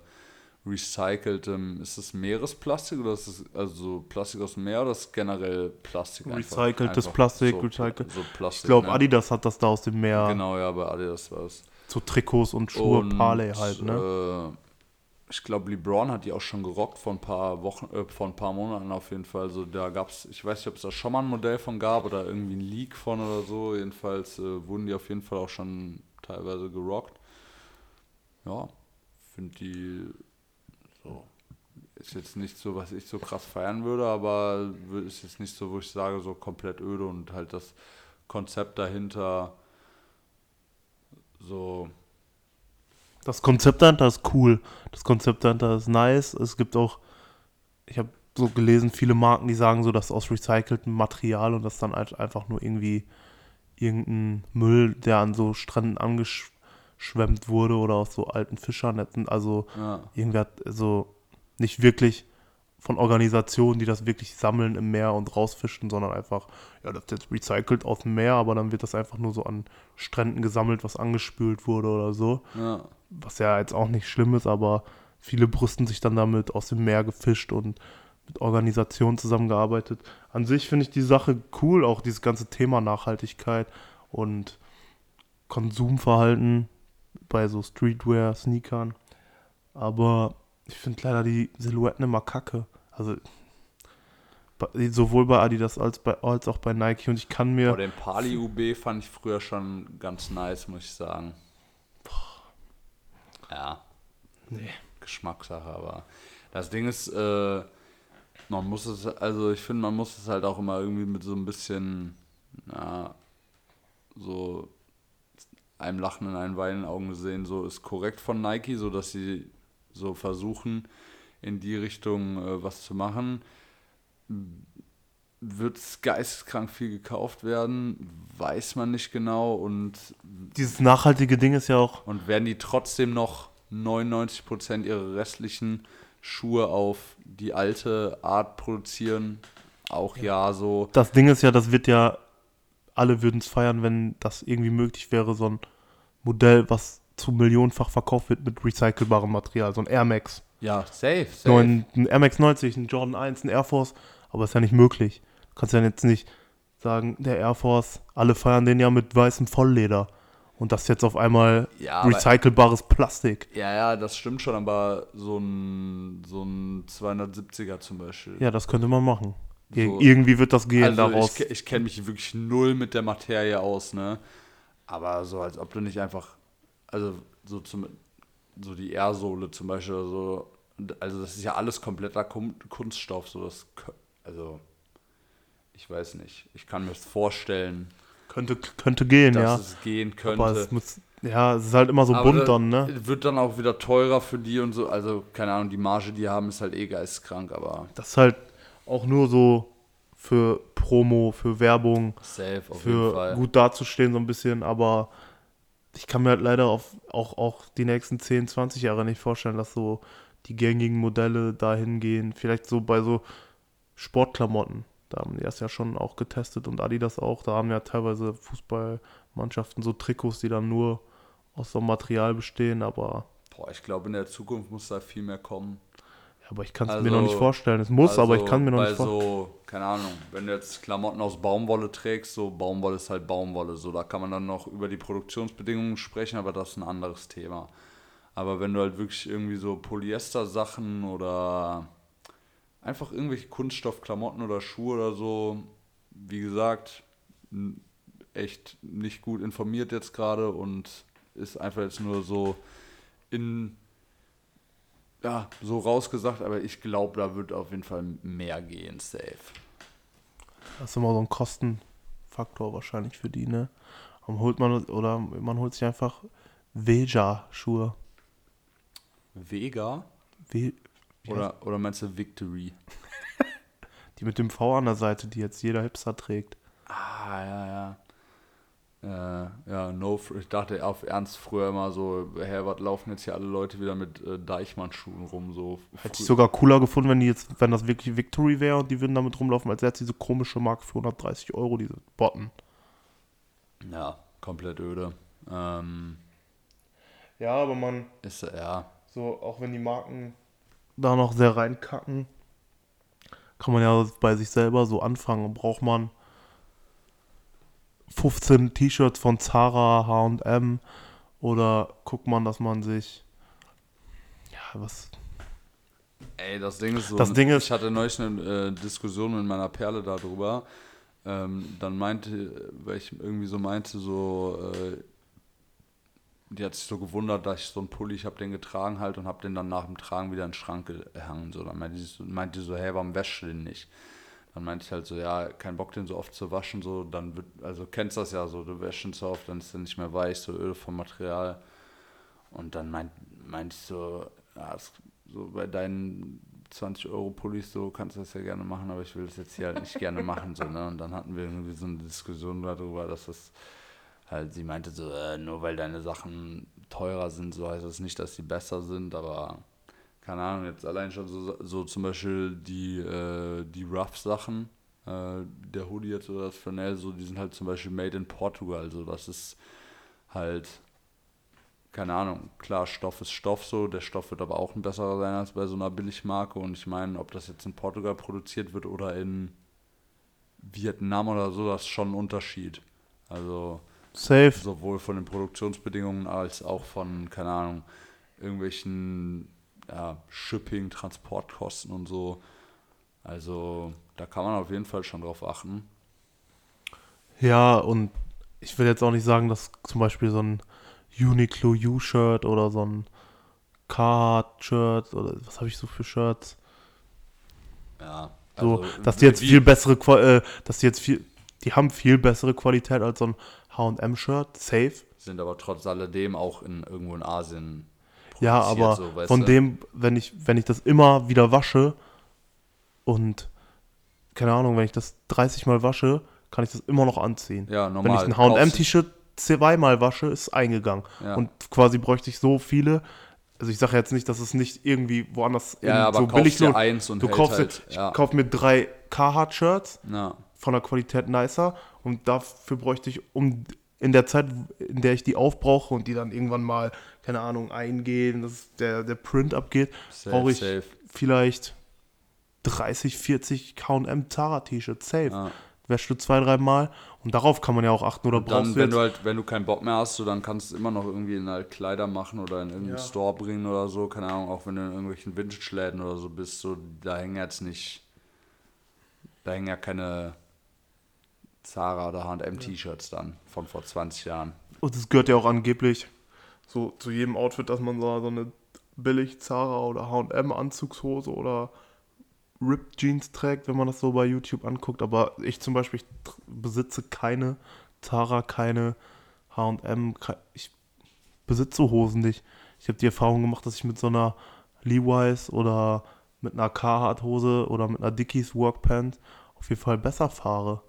recyceltem, ist das Meeresplastik oder ist es also Plastik aus dem Meer oder ist es generell Plastik? Recyceltes Plastik, so, so Plastik. Ich glaube, ne? Adidas hat das da aus dem Meer. Genau, ja, bei Adidas war es. Zu Trikots und Schuhe, und, Parley halt, ne? Ich glaube, LeBron hat die auch schon gerockt vor ein paar Wochen, vor ein paar Monaten auf jeden Fall. Also da gab's, ich weiß nicht, ob es da schon mal ein Modell von gab oder irgendwie ein Leak von oder so. Jedenfalls wurden die auf jeden Fall auch schon teilweise gerockt. Ja, finde die ist jetzt nicht so, was ich so krass feiern würde, aber ist jetzt nicht so, wo ich sage, so komplett öde und halt das Konzept dahinter so. Das Konzept dahinter ist cool. Das Konzept dahinter ist nice. Es gibt auch, ich habe so gelesen, viele Marken, die sagen so, dass aus recyceltem Material und das dann halt einfach nur irgendwie irgendein Müll, der an so Stränden angeschwemmt wurde oder aus so alten Fischernetzen, also ja. Irgendwer hat so nicht wirklich von Organisationen, die das wirklich sammeln im Meer und rausfischen, sondern einfach, ja, das ist jetzt recycelt aus dem Meer, aber dann wird das einfach nur so an Stränden gesammelt, was angespült wurde oder so. Ja. Was ja jetzt auch nicht schlimm ist, aber viele brüsten sich dann damit aus dem Meer gefischt und mit Organisationen zusammengearbeitet. An sich finde ich die Sache cool, auch dieses ganze Thema Nachhaltigkeit und Konsumverhalten bei so Streetwear, Sneakern. Aber ich finde leider die Silhouetten immer kacke. Also sowohl bei Adidas als auch bei Nike. Und ich kann mir... Den Pali UB fand ich früher schon ganz nice, muss ich sagen. Ja. Nee. Geschmackssache, aber... Das Ding ist, man muss es... Also ich finde, man muss es halt auch immer irgendwie mit so ein bisschen... Ja, so... einem Lachen in einem Weinen Augen gesehen, so ist korrekt von Nike, so dass sie so versuchen, in die Richtung was zu machen. Wird geisteskrank viel gekauft werden, weiß man nicht genau und... Dieses nachhaltige Ding ist ja auch... Und werden die trotzdem noch 99% ihrer restlichen Schuhe auf die alte Art produzieren? Auch ja so... Das Ding ist ja, das wird ja... Alle würden es feiern, wenn das irgendwie möglich wäre, so ein Modell, was zu millionenfach verkauft wird mit recycelbarem Material, so ein Air Max. Ja, safe. Ein Air Max 90, ein Jordan 1, ein Air Force, aber ist ja nicht möglich. Du kannst ja jetzt nicht sagen, der Air Force, alle feiern den ja mit weißem Vollleder und das jetzt auf einmal ja, recycelbares Plastik. Ja, das stimmt schon, aber so ein 270er zum Beispiel. Ja, das könnte man machen. So, irgendwie wird das gehen also daraus. Ich kenne mich wirklich null mit der Materie aus, ne? Aber so, als ob du nicht einfach, also so die Airsohle zum Beispiel oder so, also das ist ja alles kompletter Kunststoff, so das, also ich weiß nicht, ich kann mir das vorstellen. Könnte gehen, dass ja. Dass es gehen könnte. Aber es muss, ja, es ist halt immer so aber bunt dann, ne? Wird dann auch wieder teurer für die und so, also keine Ahnung, die Marge, die haben, ist halt eh geisteskrank, aber. Das ist halt auch nur so für Promo, für Werbung, safe, auf jeden Fall. Gut dazustehen so ein bisschen, aber ich kann mir halt leider auch die nächsten 10, 20 Jahre nicht vorstellen, dass so die gängigen Modelle dahin gehen. Vielleicht so bei so Sportklamotten. Da haben die das ja schon auch getestet und Adidas auch. Da haben ja teilweise Fußballmannschaften so Trikots, die dann nur aus so einem Material bestehen, aber... Boah, ich glaube, in der Zukunft muss da viel mehr kommen. Ja, aber ich kann es mir noch nicht vorstellen. Es muss, aber ich kann mir noch nicht vorstellen. So, keine Ahnung, wenn du jetzt Klamotten aus Baumwolle trägst, so Baumwolle ist halt Baumwolle. So, da kann man dann noch über die Produktionsbedingungen sprechen, aber das ist ein anderes Thema. Aber wenn du halt wirklich irgendwie so Polyester-Sachen oder einfach irgendwelche Kunststoffklamotten oder Schuhe oder so, wie gesagt, echt nicht gut informiert jetzt gerade und ist einfach jetzt nur so so rausgesagt, aber ich glaube, da wird auf jeden Fall mehr gehen, safe. Das ist immer so ein Kostenfaktor wahrscheinlich für die, ne? Man holt sich einfach Veja-Schuhe. Vega? Oder meinst du Victory? Die mit dem V an der Seite, die jetzt jeder Hipster trägt. Ah, ja. Ich dachte auf Ernst früher immer so, was laufen jetzt hier alle Leute wieder mit Deichmann-Schuhen rum? So. Hätte ich sogar cooler gefunden, wenn das wirklich Victory wäre und die würden damit rumlaufen, als jetzt diese komische Marke für 130 Euro, diese Botten. Ja, komplett öde. Ja, aber man... Ist ja... So, auch wenn die Marken da noch sehr reinkacken, kann man ja bei sich selber so anfangen. Braucht man 15 T-Shirts von Zara, H&M oder guckt man, dass man sich das Ding ist so, ich hatte neulich eine Diskussion mit meiner Perle darüber, die hat sich so gewundert, dass ich so einen Pulli, ich habe den getragen halt und habe den dann nach dem Tragen wieder in den Schrank gehangen. So, dann meinte sie so, hey, warum wäschst du den nicht? Dann meinte ich halt so, ja, kein Bock, den so oft zu waschen, so, dann wird, also kennst das ja so, du wäschst ihn so oft, dann ist er nicht mehr weich, so Öl vom Material. Und dann meinte ich so, ja, so bei deinen 20-Euro-Pullis, so kannst du das ja gerne machen, aber ich will das jetzt hier halt nicht gerne machen, so, ne? Und dann hatten wir irgendwie so eine Diskussion darüber, dass das halt, sie meinte so, nur weil deine Sachen teurer sind, so heißt das nicht, dass sie besser sind, aber keine Ahnung, jetzt allein schon so zum Beispiel die Ruff-Sachen, der Hoodie jetzt oder das Flanell, so, die sind halt zum Beispiel made in Portugal, so, das ist halt, keine Ahnung, klar, Stoff ist Stoff, so, der Stoff wird aber auch ein besserer sein als bei so einer Billigmarke und ich meine, ob das jetzt in Portugal produziert wird oder in Vietnam oder so, das ist schon ein Unterschied, also... Safe. Sowohl von den Produktionsbedingungen als auch von, keine Ahnung, irgendwelchen Shipping, Transportkosten und so. Also da kann man auf jeden Fall schon drauf achten. Ja, und ich will jetzt auch nicht sagen, dass zum Beispiel so ein Uniqlo U-Shirt oder so ein Carhartt-Shirt oder was habe ich so für Shirts? Ja. Also, so, die haben viel bessere Qualität als so ein H&M-Shirt, safe. Sind aber trotz alledem auch irgendwo in Asien produziert. Ja, aber so, von dem, wenn ich das immer wieder wasche und, keine Ahnung, wenn ich das 30 Mal wasche, kann ich das immer noch anziehen. Ja, normal. Wenn ich ein H&M-T-Shirt 2-mal wasche, ist es eingegangen. Ja. Und quasi bräuchte ich so viele. Also ich sage jetzt nicht, dass es nicht irgendwie woanders aber so billig lohnt. Ich kaufe mir 3 Carhartt-Shirts. Ja. Von der Qualität nicer und dafür bräuchte ich, in der Zeit, in der ich die aufbrauche und die dann irgendwann mal, keine Ahnung, eingehen, dass der Print abgeht, brauche ich vielleicht 30, 40 H&M Zara T-Shirts, safe. Ja. Wäschst du 2-3 Mal und darauf kann man ja auch achten oder brauchst dann, du jetzt... wenn du keinen Bock mehr hast, so, dann kannst du immer noch irgendwie in halt Kleider machen oder in irgendeinen Store bringen oder so, keine Ahnung, auch wenn du in irgendwelchen Vintage-Läden oder so bist, so, da hängen ja keine... Zara oder H&M-T-Shirts dann von vor 20 Jahren. Und das gehört ja auch angeblich so zu jedem Outfit, dass man so eine billig Zara oder H&M-Anzugshose oder Ripped-Jeans trägt, wenn man das so bei YouTube anguckt. Aber ich zum Beispiel besitze keine Zara, keine H&M, ich besitze Hosen nicht. Ich habe die Erfahrung gemacht, dass ich mit so einer Levi's oder mit einer Carhartt-Hose oder mit einer Dickies Workpant auf jeden Fall besser fahre.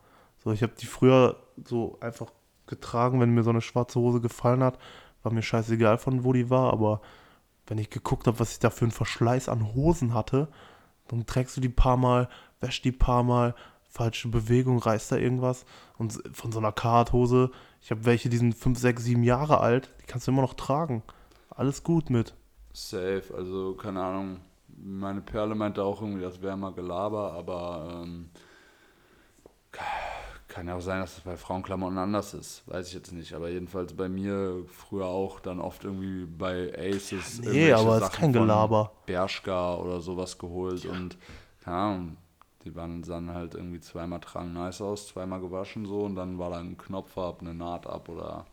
So, ich habe die früher so einfach getragen, wenn mir so eine schwarze Hose gefallen hat. War mir scheißegal, von wo die war, aber wenn ich geguckt habe, was ich da für einen Verschleiß an Hosen hatte, dann trägst du die paar Mal, wäschst die paar Mal, falsche Bewegung, reißt da irgendwas. Und von so einer Carhartt-Hose, ich habe welche, die sind 5, 6, 7 Jahre alt, die kannst du immer noch tragen. Alles gut mit. Safe, also keine Ahnung, meine Perle meinte auch irgendwie, das wäre mal Gelaber, aber kann ja auch sein, dass das bei Frauenklamotten anders ist, weiß ich jetzt nicht, aber jedenfalls bei mir früher auch dann oft irgendwie bei Aces irgendwelche aber Sachen ist kein Gelaber. Von Bershka oder sowas geholt und keine Ahnung, die waren dann halt irgendwie zweimal tragen nice aus, zweimal gewaschen so und dann war da ein Knopf ab, eine Naht ab oder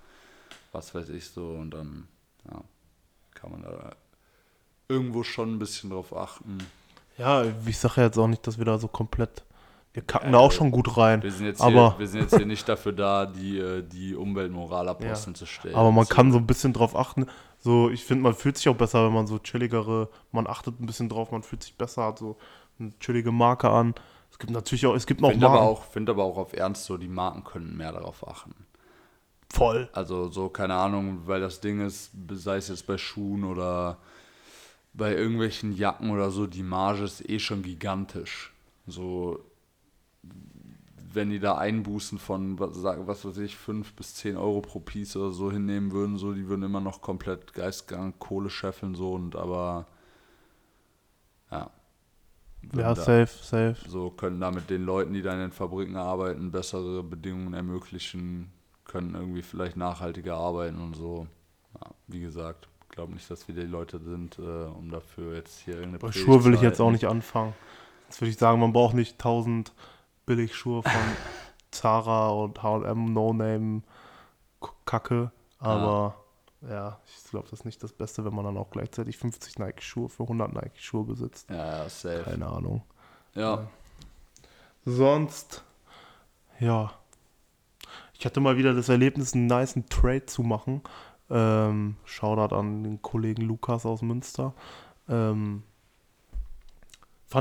was weiß ich so und dann ja, kann man da irgendwo schon ein bisschen drauf achten. Ja, ich sage ja jetzt auch nicht, dass wir da so komplett, wir kacken da auch schon gut rein. Wir sind jetzt hier nicht dafür da, die Umweltmoral ab außen zu stellen. Aber man kann so ein bisschen drauf achten. So, ich finde, man fühlt sich auch besser, wenn man so chilligere, man achtet ein bisschen drauf, man fühlt sich besser, hat so eine chillige Marke an. Es gibt natürlich auch, Marken. Ich finde aber auch auf Ernst so, die Marken können mehr darauf achten. Voll. Also so, keine Ahnung, weil das Ding ist, sei es jetzt bei Schuhen oder bei irgendwelchen Jacken oder so, die Marge ist eh schon gigantisch. So, wenn die da Einbußen von, was weiß ich, 5 bis 10 Euro pro Piece oder so hinnehmen würden, so, die würden immer noch komplett geistgang Kohle scheffeln, so, und aber, ja. Ja, safe. So, können damit den Leuten, die da in den Fabriken arbeiten, bessere Bedingungen ermöglichen, können irgendwie vielleicht nachhaltiger arbeiten und so. Ja, wie gesagt, ich glaube nicht, dass wir die Leute sind, um dafür jetzt hier irgendeine Predigt zu halten. Bei Schuhe will ich jetzt auch nicht anfangen. Jetzt würde ich sagen, man braucht nicht 1000 Billigschuhe von Zara und H&M, No-Name, Kacke. Aber ja, ich glaube, das ist nicht das Beste, wenn man dann auch gleichzeitig 50 Nike-Schuhe für 100 Nike-Schuhe besitzt. Ja, safe. Keine Ahnung. Ja. Sonst, ja. Ich hatte mal wieder das Erlebnis, einen nicen Trade zu machen. Shoutout an den Kollegen Lukas aus Münster. Fand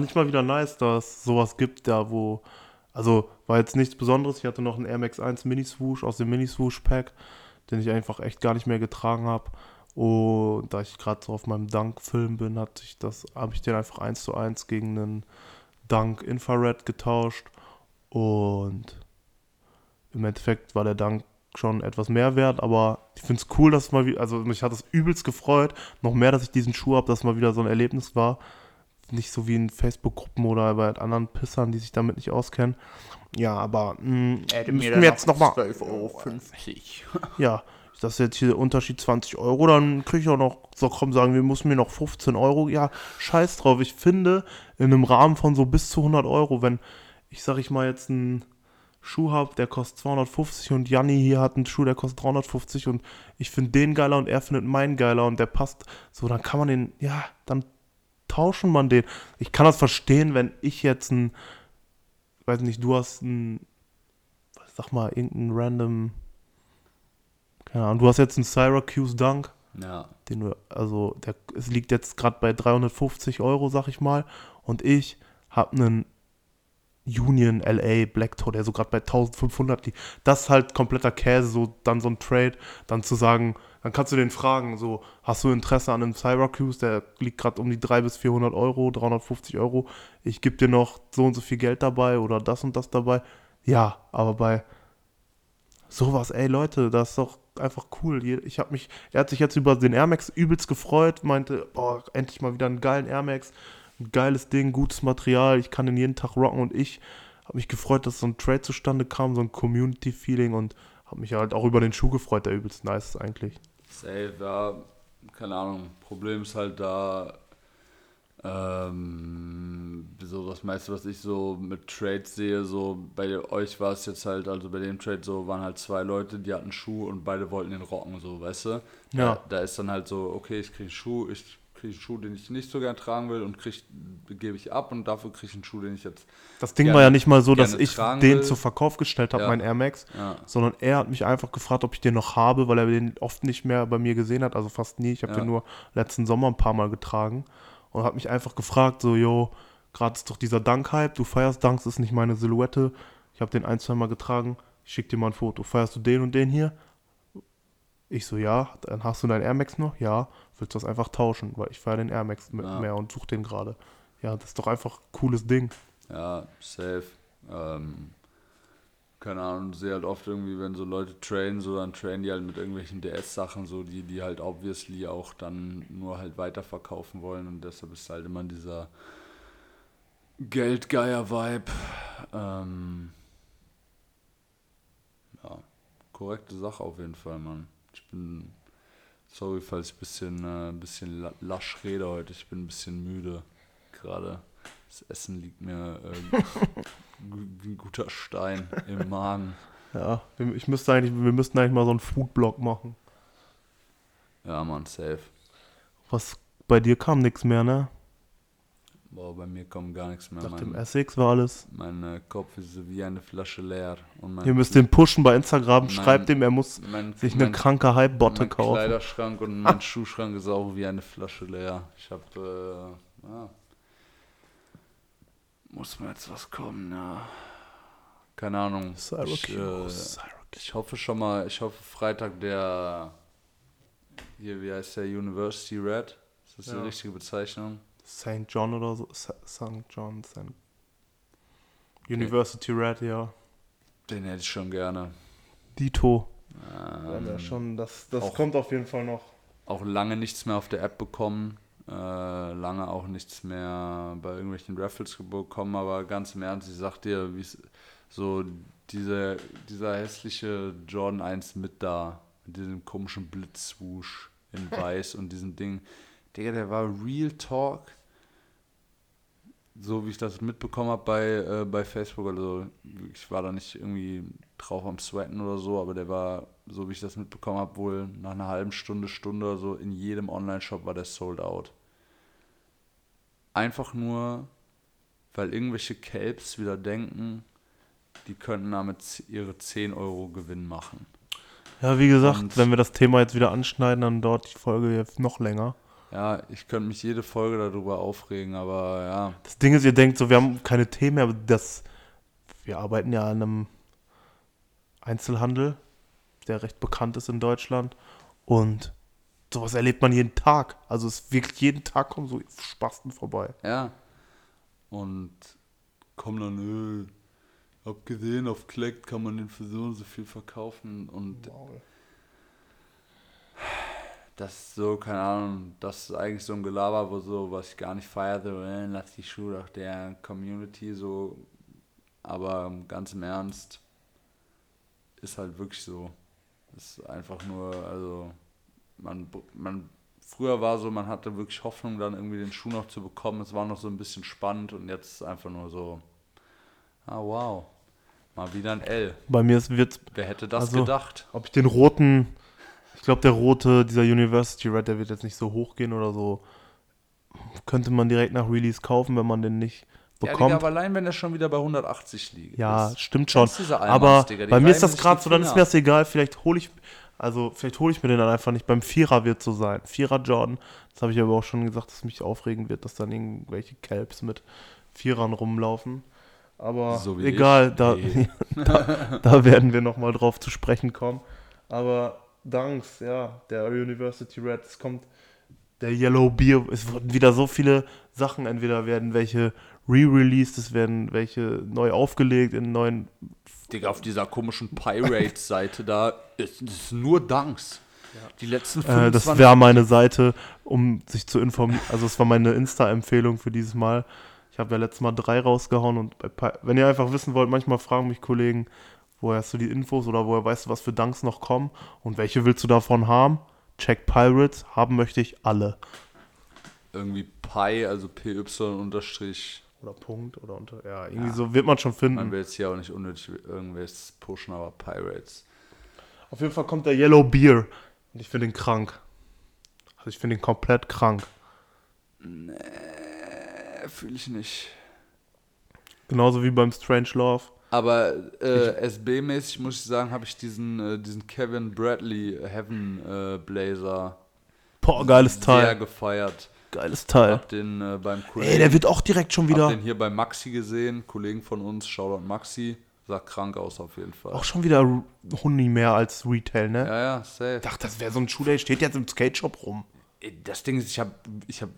ich mal wieder nice, dass es sowas gibt, da wo, also war jetzt nichts Besonderes. Ich hatte noch einen Air Max 1 Mini-Swoosh aus dem Mini-Swoosh-Pack, den ich einfach echt gar nicht mehr getragen habe. Und da ich gerade so auf meinem Dunk-Film bin, habe ich den einfach 1:1 gegen einen Dunk Infrared getauscht. Und im Endeffekt war der Dunk schon etwas mehr wert, aber ich finde es cool, dass es mal wieder, also mich hat es übelst gefreut, noch mehr, dass ich diesen Schuh habe, dass mal wieder so ein Erlebnis war. Nicht so wie in Facebook-Gruppen oder bei anderen Pissern, die sich damit nicht auskennen. Ja, aber müssen wir jetzt nochmal 12,50 Euro. Ja, das ist jetzt hier der Unterschied 20 Euro, dann kriege ich auch noch, so komm, sagen wir, müssen mir noch 15 Euro, ja, scheiß drauf. Ich finde, in einem Rahmen von so bis zu 100 Euro, wenn ich, sag ich mal, jetzt ein Schuh habe, der kostet 250 und Janni hier hat einen Schuh, der kostet 350 und ich finde den geiler und er findet meinen geiler und der passt, so, dann kann man den, ja, dann tauschen man den. Ich kann das verstehen, wenn ich jetzt weiß nicht, du hast irgendeinen random, keine Ahnung, du hast jetzt einen Syracuse Dunk, ja, den du, also, es liegt jetzt gerade bei 350 Euro, sag ich mal, und ich habe einen Union, LA, Black Toe, der so gerade bei 1500 liegt. Das ist halt kompletter Käse, so dann so ein Trade, dann zu sagen, dann kannst du den fragen, so, hast du Interesse an einem Syracuse, der liegt gerade um die 300 bis 400 Euro, 350 Euro, ich gebe dir noch so und so viel Geld dabei oder das und das dabei. Ja, aber bei sowas, ey Leute, das ist doch einfach cool. Er hat sich jetzt über den Air Max übelst gefreut, meinte, boah, endlich mal wieder einen geilen Air Max. Ein geiles Ding, gutes Material, ich kann den jeden Tag rocken und ich habe mich gefreut, dass so ein Trade zustande kam, so ein Community-Feeling und habe mich halt auch über den Schuh gefreut, der übelst nice ist eigentlich. Safe, ja, keine Ahnung, Problem ist halt da, so das meiste, was ich so mit Trades sehe, so bei euch war es jetzt halt, also bei dem Trade so, waren halt zwei Leute, die hatten einen Schuh und beide wollten den rocken, so, weißt du? Ja. Da ist dann halt so, okay, ich kriege einen Schuh, einen Schuh, den ich nicht so gern tragen will und gebe ich ab und dafür kriege ich einen Schuh, den ich jetzt. Das Ding war ja nicht mal so, dass ich den zu Verkauf gestellt habe, meinen Air Max, sondern er hat mich einfach gefragt, ob ich den noch habe, weil er den oft nicht mehr bei mir gesehen hat, also fast nie. Ich habe den nur letzten Sommer ein paar Mal getragen und hat mich einfach gefragt, so, yo, gerade ist doch dieser Dunk-Hype, du feierst Dunks, ist nicht meine Silhouette, ich habe den ein, zwei Mal getragen, ich schick dir mal ein Foto, feierst du den und den hier? Ich so, ja, dann hast du deinen Air Max noch? Ja, willst du das einfach tauschen, weil ich feiere den Air Max mehr und suche den gerade. Ja, das ist doch einfach ein cooles Ding. Ja, safe. Keine Ahnung, sehe halt oft irgendwie, wenn so Leute trainen, so dann trainen die halt mit irgendwelchen DS-Sachen, so die halt obviously auch dann nur halt weiterverkaufen wollen und deshalb ist halt immer dieser Geldgeier-Vibe. Ja, korrekte Sache auf jeden Fall, Mann. Ich bin, sorry, falls ich ein bisschen lasch rede heute, ich bin ein bisschen müde gerade. Das Essen liegt mir ein guter Stein im Magen. Ja, wir müssten eigentlich mal so einen Foodblog machen. Ja, Mann, safe. Was, bei dir kam nichts mehr, ne? Boah, bei mir kam gar nichts mehr. Nach dem Essex war alles. Mein Kopf ist wie eine Flasche leer. Und ihr müsst den pushen bei Instagram, schreibt ihm, er muss sich eine kranke Hype-Botte kaufen. Mein Kleiderschrank und mein Schuhschrank ist auch wie eine Flasche leer. Ich habe, muss mir jetzt was kommen, ja. Keine Ahnung. Ich hoffe schon mal, Freitag der, hier, wie heißt der, University Red? Ist das die richtige Bezeichnung? St. John oder so, University Red, ja. Den hätte ich schon gerne. Dito. Ja, schon, das auch, kommt auf jeden Fall noch. Auch lange nichts mehr auf der App bekommen. Lange auch nichts mehr bei irgendwelchen Raffles bekommen, aber ganz im Ernst, ich sag dir, wie so dieser hässliche Jordan 1 mit da, mit diesem komischen Blitzwusch in weiß und diesem Ding, Digga, der war Real Talk, so wie ich das mitbekommen habe bei Facebook oder so, ich war da nicht irgendwie drauf am Sweaten oder so, aber der war, so wie ich das mitbekommen habe, wohl nach einer halben Stunde oder so, in jedem Online-Shop war der sold out. Einfach nur, weil irgendwelche Kelps wieder denken, die könnten damit ihre 10 Euro Gewinn machen. Ja, wie gesagt, und wenn wir das Thema jetzt wieder anschneiden, dann dauert die Folge jetzt noch länger. Ja, ich könnte mich jede Folge darüber aufregen, aber ja. Das Ding ist, ihr denkt so, wir haben keine Themen mehr, aber wir arbeiten ja an einem Einzelhandel, der recht bekannt ist in Deutschland und sowas erlebt man jeden Tag. Also es wirklich jeden Tag kommen so Spasten vorbei. Ja, und komm dann, hab gesehen, auf Collect kann man den für so viel verkaufen und wow. Das ist so, keine Ahnung, das ist eigentlich so ein Gelaber, wo so, was ich gar nicht feiere, lass die Schuhe nach der Community so, aber ganz im Ernst ist halt wirklich so. Das ist einfach nur, also, man früher war so, man hatte wirklich Hoffnung, dann irgendwie den Schuh noch zu bekommen. Es war noch so ein bisschen spannend und jetzt ist es einfach nur so, wow, mal wieder ein L. Bei mir wird, wer hätte das also gedacht? Ob ich den roten, ich glaube der rote, dieser University Red, der wird jetzt nicht so hoch gehen oder so. Könnte man direkt nach Release kaufen, wenn man den nicht bekommt. Ja, Digga, aber allein, wenn er schon wieder bei 180 liegt. Ja, stimmt schon. Aber bei mir ist das gerade so, dann ist mir das egal. Vielleicht hole ich mir den dann einfach nicht. Beim Vierer wird so sein. Vierer Jordan. Das habe ich aber auch schon gesagt, dass es mich aufregen wird, dass dann irgendwelche Kelps mit Vierern rumlaufen. Aber so egal, da werden wir nochmal drauf zu sprechen kommen. Aber Dunks, ja, der University Reds kommt. Der Yellow Beer, es wurden wieder so viele Sachen, entweder werden welche re-released, es werden welche neu aufgelegt in neuen... Digga, auf dieser komischen Pirates-Seite da, ist nur Dunks. Ja. Die letzten 25... das wäre meine Seite, um sich zu informieren, also es war meine Insta-Empfehlung für dieses Mal. Ich habe ja letztes Mal 3 rausgehauen und wenn ihr einfach wissen wollt, manchmal fragen mich Kollegen, woher hast du die Infos oder woher weißt du, was für Dunks noch kommen und welche willst du davon haben? Check Pirates, haben möchte ich alle. Irgendwie Pi, also PY_ oder Punkt oder unter. Ja, irgendwie so wird man schon finden. Man will jetzt hier auch nicht unnötig irgendwas pushen, aber Pirates. Auf jeden Fall kommt der Yellow Beer. Und ich finde ihn krank. Also ich finde ihn komplett krank. Nee, fühle ich nicht. Genauso wie beim Strange Love. Aber SB-mäßig muss ich sagen, habe ich diesen Kevin Bradley Heaven Blazer sehr gefeiert. Geiles Teil. Hab den beim Kollegen, der wird auch direkt schon wieder. Hab den hier bei Maxi gesehen, Kollegen von uns, Shoutout Maxi. Sah krank aus auf jeden Fall. Auch schon wieder Hundi mehr als Retail, ne? Ja, ja, safe. Ich dachte, das wäre so ein Schuh, steht jetzt im Skate-Shop rum. Das Ding ist, ich hab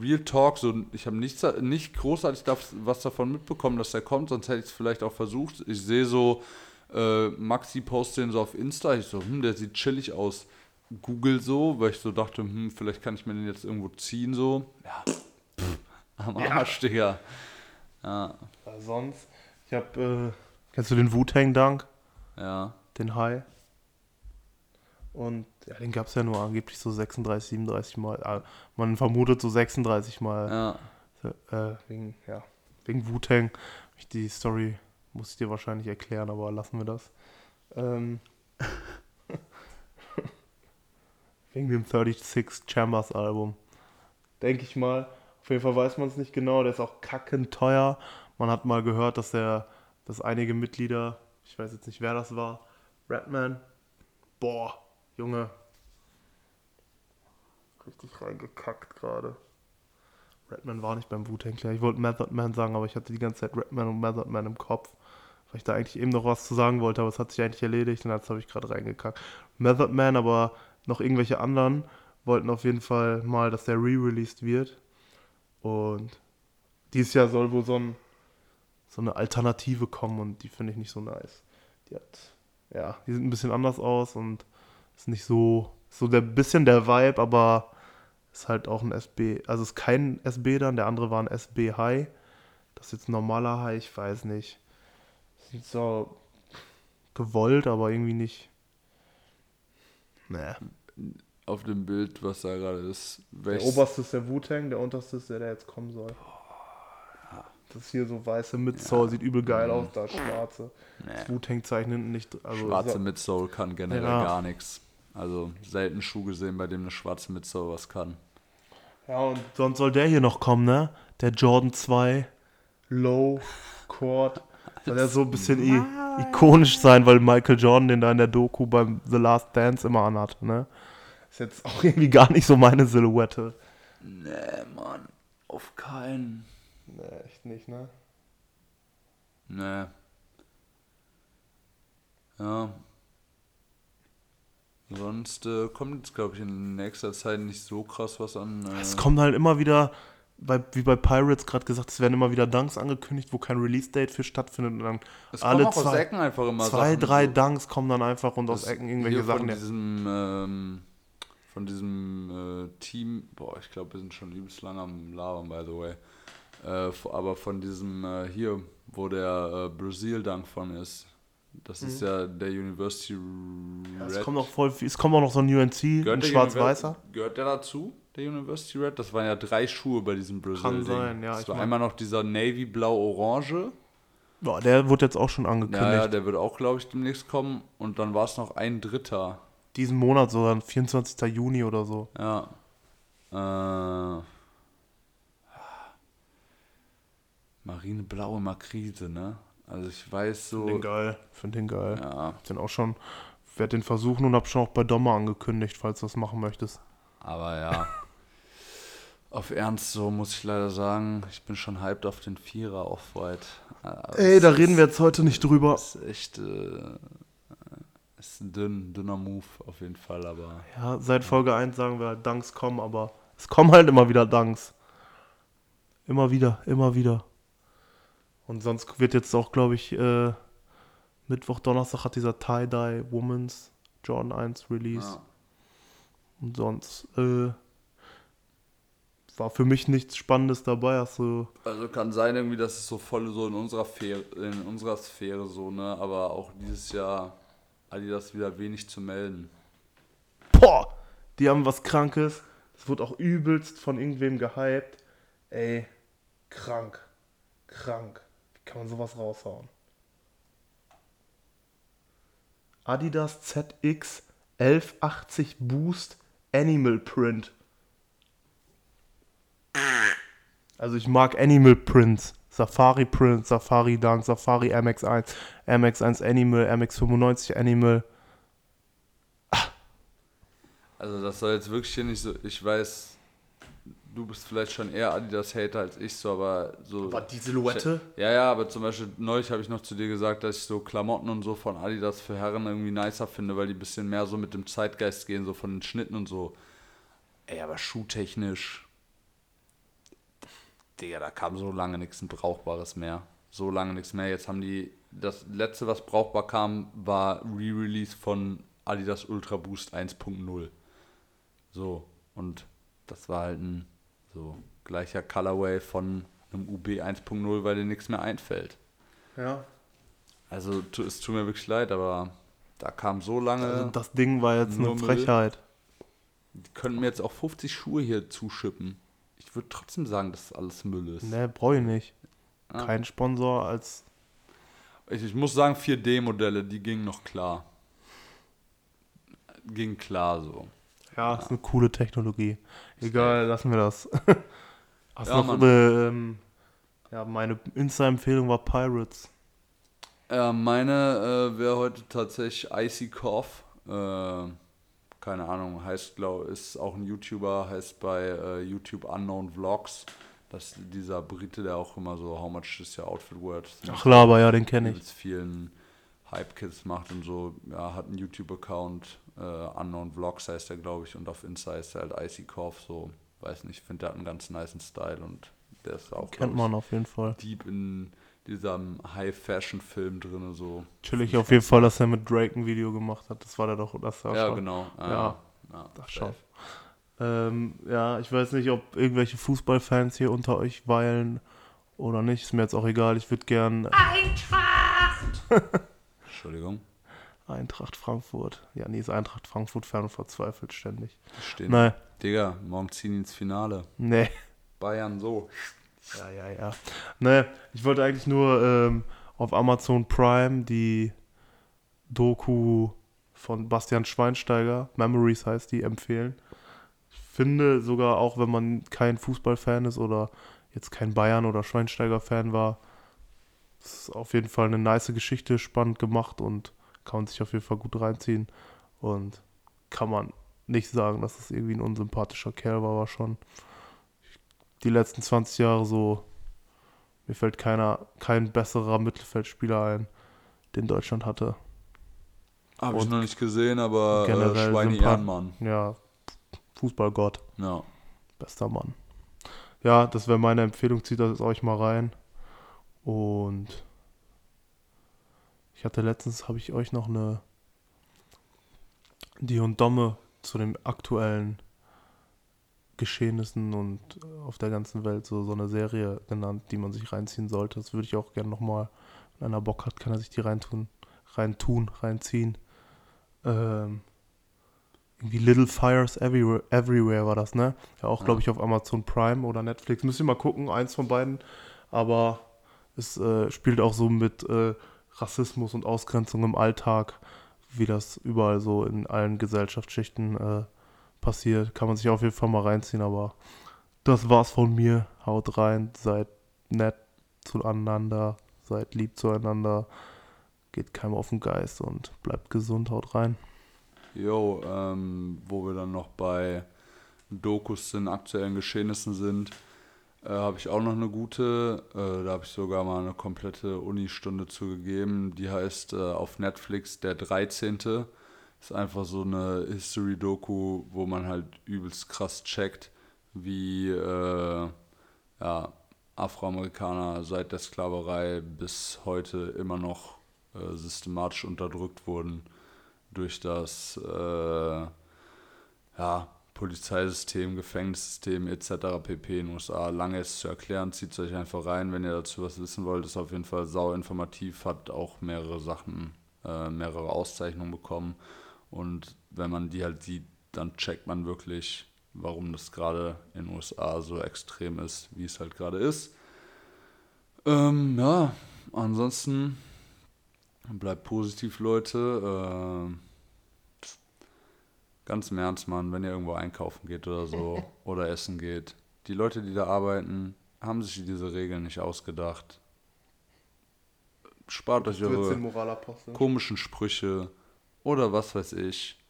Real Talk, so, ich habe nicht großartig was davon mitbekommen, dass der kommt, sonst hätte ich es vielleicht auch versucht. Ich sehe so, Maxi postet den so auf Insta, ich so, der sieht chillig aus. Google so, weil ich so dachte, vielleicht kann ich mir den jetzt irgendwo ziehen, so. Ja, am Arsch, Digga. Ja. Sonst, ich hab, kennst du den Wu-Tang-Dunk? Ja. Den High? Und ja, den gab es ja nur angeblich so 36, 37 Mal. Man vermutet so 36 Mal. Ja. So, wegen Wu-Tang. Die Story muss ich dir wahrscheinlich erklären, aber lassen wir das. Wegen dem 36 Chambers Album. Denke ich mal. Auf jeden Fall weiß man es nicht genau. Der ist auch kackenteuer. Man hat mal gehört, dass einige Mitglieder, ich weiß jetzt nicht, wer das war, Redman, boah, Junge, richtig reingekackt gerade. Redman war nicht beim Wu-Tang Clan. Ich wollte Method Man sagen, aber ich hatte die ganze Zeit Redman und Method Man im Kopf, weil ich da eigentlich eben noch was zu sagen wollte, aber es hat sich eigentlich erledigt und jetzt habe ich gerade reingekackt. Method Man, aber noch irgendwelche anderen wollten auf jeden Fall mal, dass der re-released wird. Und dieses Jahr soll wohl so eine Alternative kommen und die finde ich nicht so nice. Die sieht ein bisschen anders aus und ist nicht so der bisschen der Vibe, aber ist halt auch ein SB, also ist kein SB dann, der andere war ein SB High. Das ist jetzt ein normaler High, ich weiß nicht. Ist nicht so gewollt, aber irgendwie nicht. Nee. Auf dem Bild, was da gerade ist. Der oberste ist der Wu-Tang, der unterste ist der, der jetzt kommen soll. Das hier so weiße Midsole sieht übel geil aus, da schwarze. Das Wu-Tang-Zeichen hinten nicht. Also schwarze Midsole kann generell gar nichts. Also selten Schuh gesehen, bei dem eine schwarze Midsole was kann. Ja, und sonst soll der hier noch kommen, ne? Der Jordan 2 Low Court. Soll der so ein bisschen ikonisch sein, weil Michael Jordan den da in der Doku beim The Last Dance immer anhat, ne? Ist jetzt auch irgendwie gar nicht so meine Silhouette. Nee, Mann. Auf keinen. Nee, echt nicht, ne? Nee. Ja. Sonst kommt jetzt, glaube ich, in nächster Zeit nicht so krass was an. Es kommt halt immer wieder, wie bei Pirates gerade gesagt, es werden immer wieder Dunks angekündigt, wo kein Release-Date für stattfindet. Und dann es alle kommen auch aus Ecken einfach immer Sachen. 2, 3 Dunks kommen dann einfach und aus Ecken irgendwelche Sachen. Von diesem Team, boah, ich glaube, wir sind schon übelst lange am Labern, by the way. Aber von diesem hier, wo der Brazil-Dunk von ist, das ist ja der University Red. Es kommt noch voll viel, es kommt auch noch so ein UNC, ein schwarz-weißer. Gehört der dazu, der University Red? Das waren ja 3 Schuhe bei diesem Brazil-Ding. Kann sein, ja. Das war einmal noch dieser Navy-Blau-Orange. Boah, der wird jetzt auch schon angekündigt. Ja, der wird auch, glaube ich, demnächst kommen. Und dann war es noch ein 3. Diesen Monat, so dann 24. Juni oder so. Ja. Marineblaue Markise, ne? Also ich weiß so... Ich finde den geil. Ja. Ich werde den versuchen und hab schon auch bei Dommer angekündigt, falls du das machen möchtest. Aber ja. Auf Ernst, so muss ich leider sagen, ich bin schon hyped auf den 4er Off-White. Aber ey, da reden wir jetzt heute nicht drüber. Das ist echt... ist ein dünner Move auf jeden Fall, aber... Ja, seit Folge 1 sagen wir halt, Dunks kommen, aber es kommen halt immer wieder Dunks. Immer wieder. Und sonst wird jetzt auch, glaube ich, Mittwoch, Donnerstag hat dieser Tie-Dye Women's Jordan 1 Release. Ja. Und sonst war für mich nichts Spannendes dabei. Also kann sein irgendwie, dass es so voll so in unserer Sphäre so, ne? Aber auch dieses Jahr... Adidas wieder wenig zu melden. Boah, die haben was Krankes. Es wurde auch übelst von irgendwem gehypt. Ey, krank. Wie kann man sowas raushauen? Adidas ZX 1180 Boost Animal Print. Also ich mag Animal Prints. Safari Print, Safari Dunk, Safari MX1, MX1 Animal, MX95 Animal. Also das soll jetzt wirklich hier nicht so... Ich weiß, du bist vielleicht schon eher Adidas-Hater als ich, so, aber so... War die Silhouette? Ja, aber zum Beispiel neulich habe ich noch zu dir gesagt, dass ich so Klamotten und so von Adidas für Herren irgendwie nicer finde, weil die ein bisschen mehr so mit dem Zeitgeist gehen, so von den Schnitten und so. Ey, aber schuhtechnisch... Digga, da kam so lange nichts Brauchbares mehr. So lange nichts mehr. Jetzt haben die... Das letzte, was brauchbar kam, war Re-Release von Adidas Ultra Boost 1.0. So, und das war halt ein so gleicher Colorway von einem UB 1.0, weil dir nichts mehr einfällt. Ja. Also, es tut mir wirklich leid, aber da kam so lange... Also das Ding war jetzt eine Frechheit. Die könnten mir jetzt auch 50 Schuhe hier zuschippen. Ich würde trotzdem sagen, dass alles Müll ist. Ne, brauche ich nicht. Ah. Kein Sponsor als... Ich muss sagen, 4D-Modelle, die gingen noch klar. Ging klar so. Ja, ist eine coole Technologie. Egal, lassen wir das. Hast ja, noch meine Insta-Empfehlung war Pirates. Meine wäre heute tatsächlich Icy Cough. Keine Ahnung, heißt, glaube ich, ist auch ein YouTuber, heißt bei YouTube Unknown Vlogs. Das dieser Brite, der auch immer so, how much is your outfit worth? Ach, Laber, ja, den kenne ich. Mit vielen Hype-Kids macht und so. Ja, hat einen YouTube-Account, Unknown Vlogs heißt der, glaube ich, und auf Insta heißt der halt Icy Cough, so, weiß nicht, ich finde, der hat einen ganz nicen Style und der ist auch, kennt man auf jeden Fall. Deep in diesem High-Fashion-Film drin, so. Natürlich auf jeden Fall, dass er mit Drake ein Video gemacht hat, das war der doch, das war ja, schon. Genau. Ja, das schon. Ja, ich weiß nicht, ob irgendwelche Fußballfans hier unter euch weilen oder nicht. Ist mir jetzt auch egal. Ich würde gern... Eintracht! Entschuldigung. Eintracht Frankfurt. Ja, nee, ist Eintracht Frankfurt-Fan und verzweifelt ständig. Stimmt. Nein. Digga, morgen ziehen die ins Finale. Nee. Bayern so. Ja. Nee, ich wollte eigentlich nur auf Amazon Prime die Doku von Bastian Schweinsteiger, Memories heißt die, empfehlen. Finde sogar, auch wenn man kein Fußballfan ist oder jetzt kein Bayern- oder Schweinsteiger-Fan war, ist auf jeden Fall eine nice Geschichte, spannend gemacht und kann man sich auf jeden Fall gut reinziehen. Und kann man nicht sagen, dass es irgendwie ein unsympathischer Kerl war, war schon die letzten 20 Jahre so, mir fällt kein besserer Mittelfeldspieler ein, den Deutschland hatte. Habe ich noch nicht gesehen, aber Schweine-Ehrenmann. Ja, Fußballgott. Ja. Bester Mann. Ja, das wäre meine Empfehlung. Zieht das euch mal rein. Und ich hatte letztens, habe ich euch noch eine Die und Domme zu den aktuellen Geschehnissen und auf der ganzen Welt so eine Serie genannt, die man sich reinziehen sollte. Das würde ich auch gerne nochmal, wenn einer Bock hat, kann er sich die reinziehen. Irgendwie Little Fires Everywhere war das, ne? Ja, auch, glaube ich, auf Amazon Prime oder Netflix. Müsst ihr mal gucken, eins von beiden. Aber es spielt auch so mit Rassismus und Ausgrenzung im Alltag, wie das überall so in allen Gesellschaftsschichten passiert. Kann man sich auf jeden Fall mal reinziehen, aber das war's von mir. Haut rein, seid nett zueinander, seid lieb zueinander, geht keinem auf den Geist und bleibt gesund, haut rein. Jo, wo wir dann noch bei Dokus zu den aktuellen Geschehnissen sind, habe ich auch noch eine gute, da habe ich sogar mal eine komplette Uni-Stunde zugegeben, die heißt auf Netflix Der 13. Ist einfach so eine History-Doku, wo man halt übelst krass checkt, wie Afroamerikaner seit der Sklaverei bis heute immer noch systematisch unterdrückt wurden. Durch das Polizeisystem, Gefängnissystem etc. pp. In den USA. Lange ist zu erklären, zieht es euch einfach rein, wenn ihr dazu was wissen wollt. Ist auf jeden Fall sau informativ, hat auch mehrere Sachen, mehrere Auszeichnungen bekommen. Und wenn man die halt sieht, dann checkt man wirklich, warum das gerade in den USA so extrem ist, wie es halt gerade ist. Ansonsten... Bleibt positiv, Leute. Ganz im Ernst, Mann, wenn ihr irgendwo einkaufen geht oder so oder essen geht. Die Leute, die da arbeiten, haben sich diese Regeln nicht ausgedacht. Spart euch eure komischen Sprüche oder was weiß ich.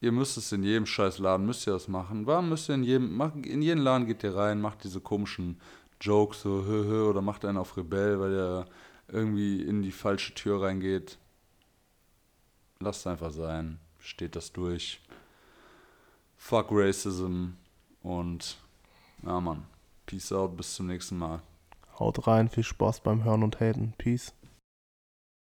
Ihr müsst es in jedem scheiß Laden, müsst ihr das machen. Warum müsst ihr in jeden Laden geht ihr rein, macht diese komischen Jokes, so hö, oder macht einen auf Rebell, weil der irgendwie in die falsche Tür reingeht. Lasst es einfach sein. Steht das durch. Fuck Racism. Und ja, Mann. Peace out, bis zum nächsten Mal. Haut rein, viel Spaß beim Hören und Haten. Peace.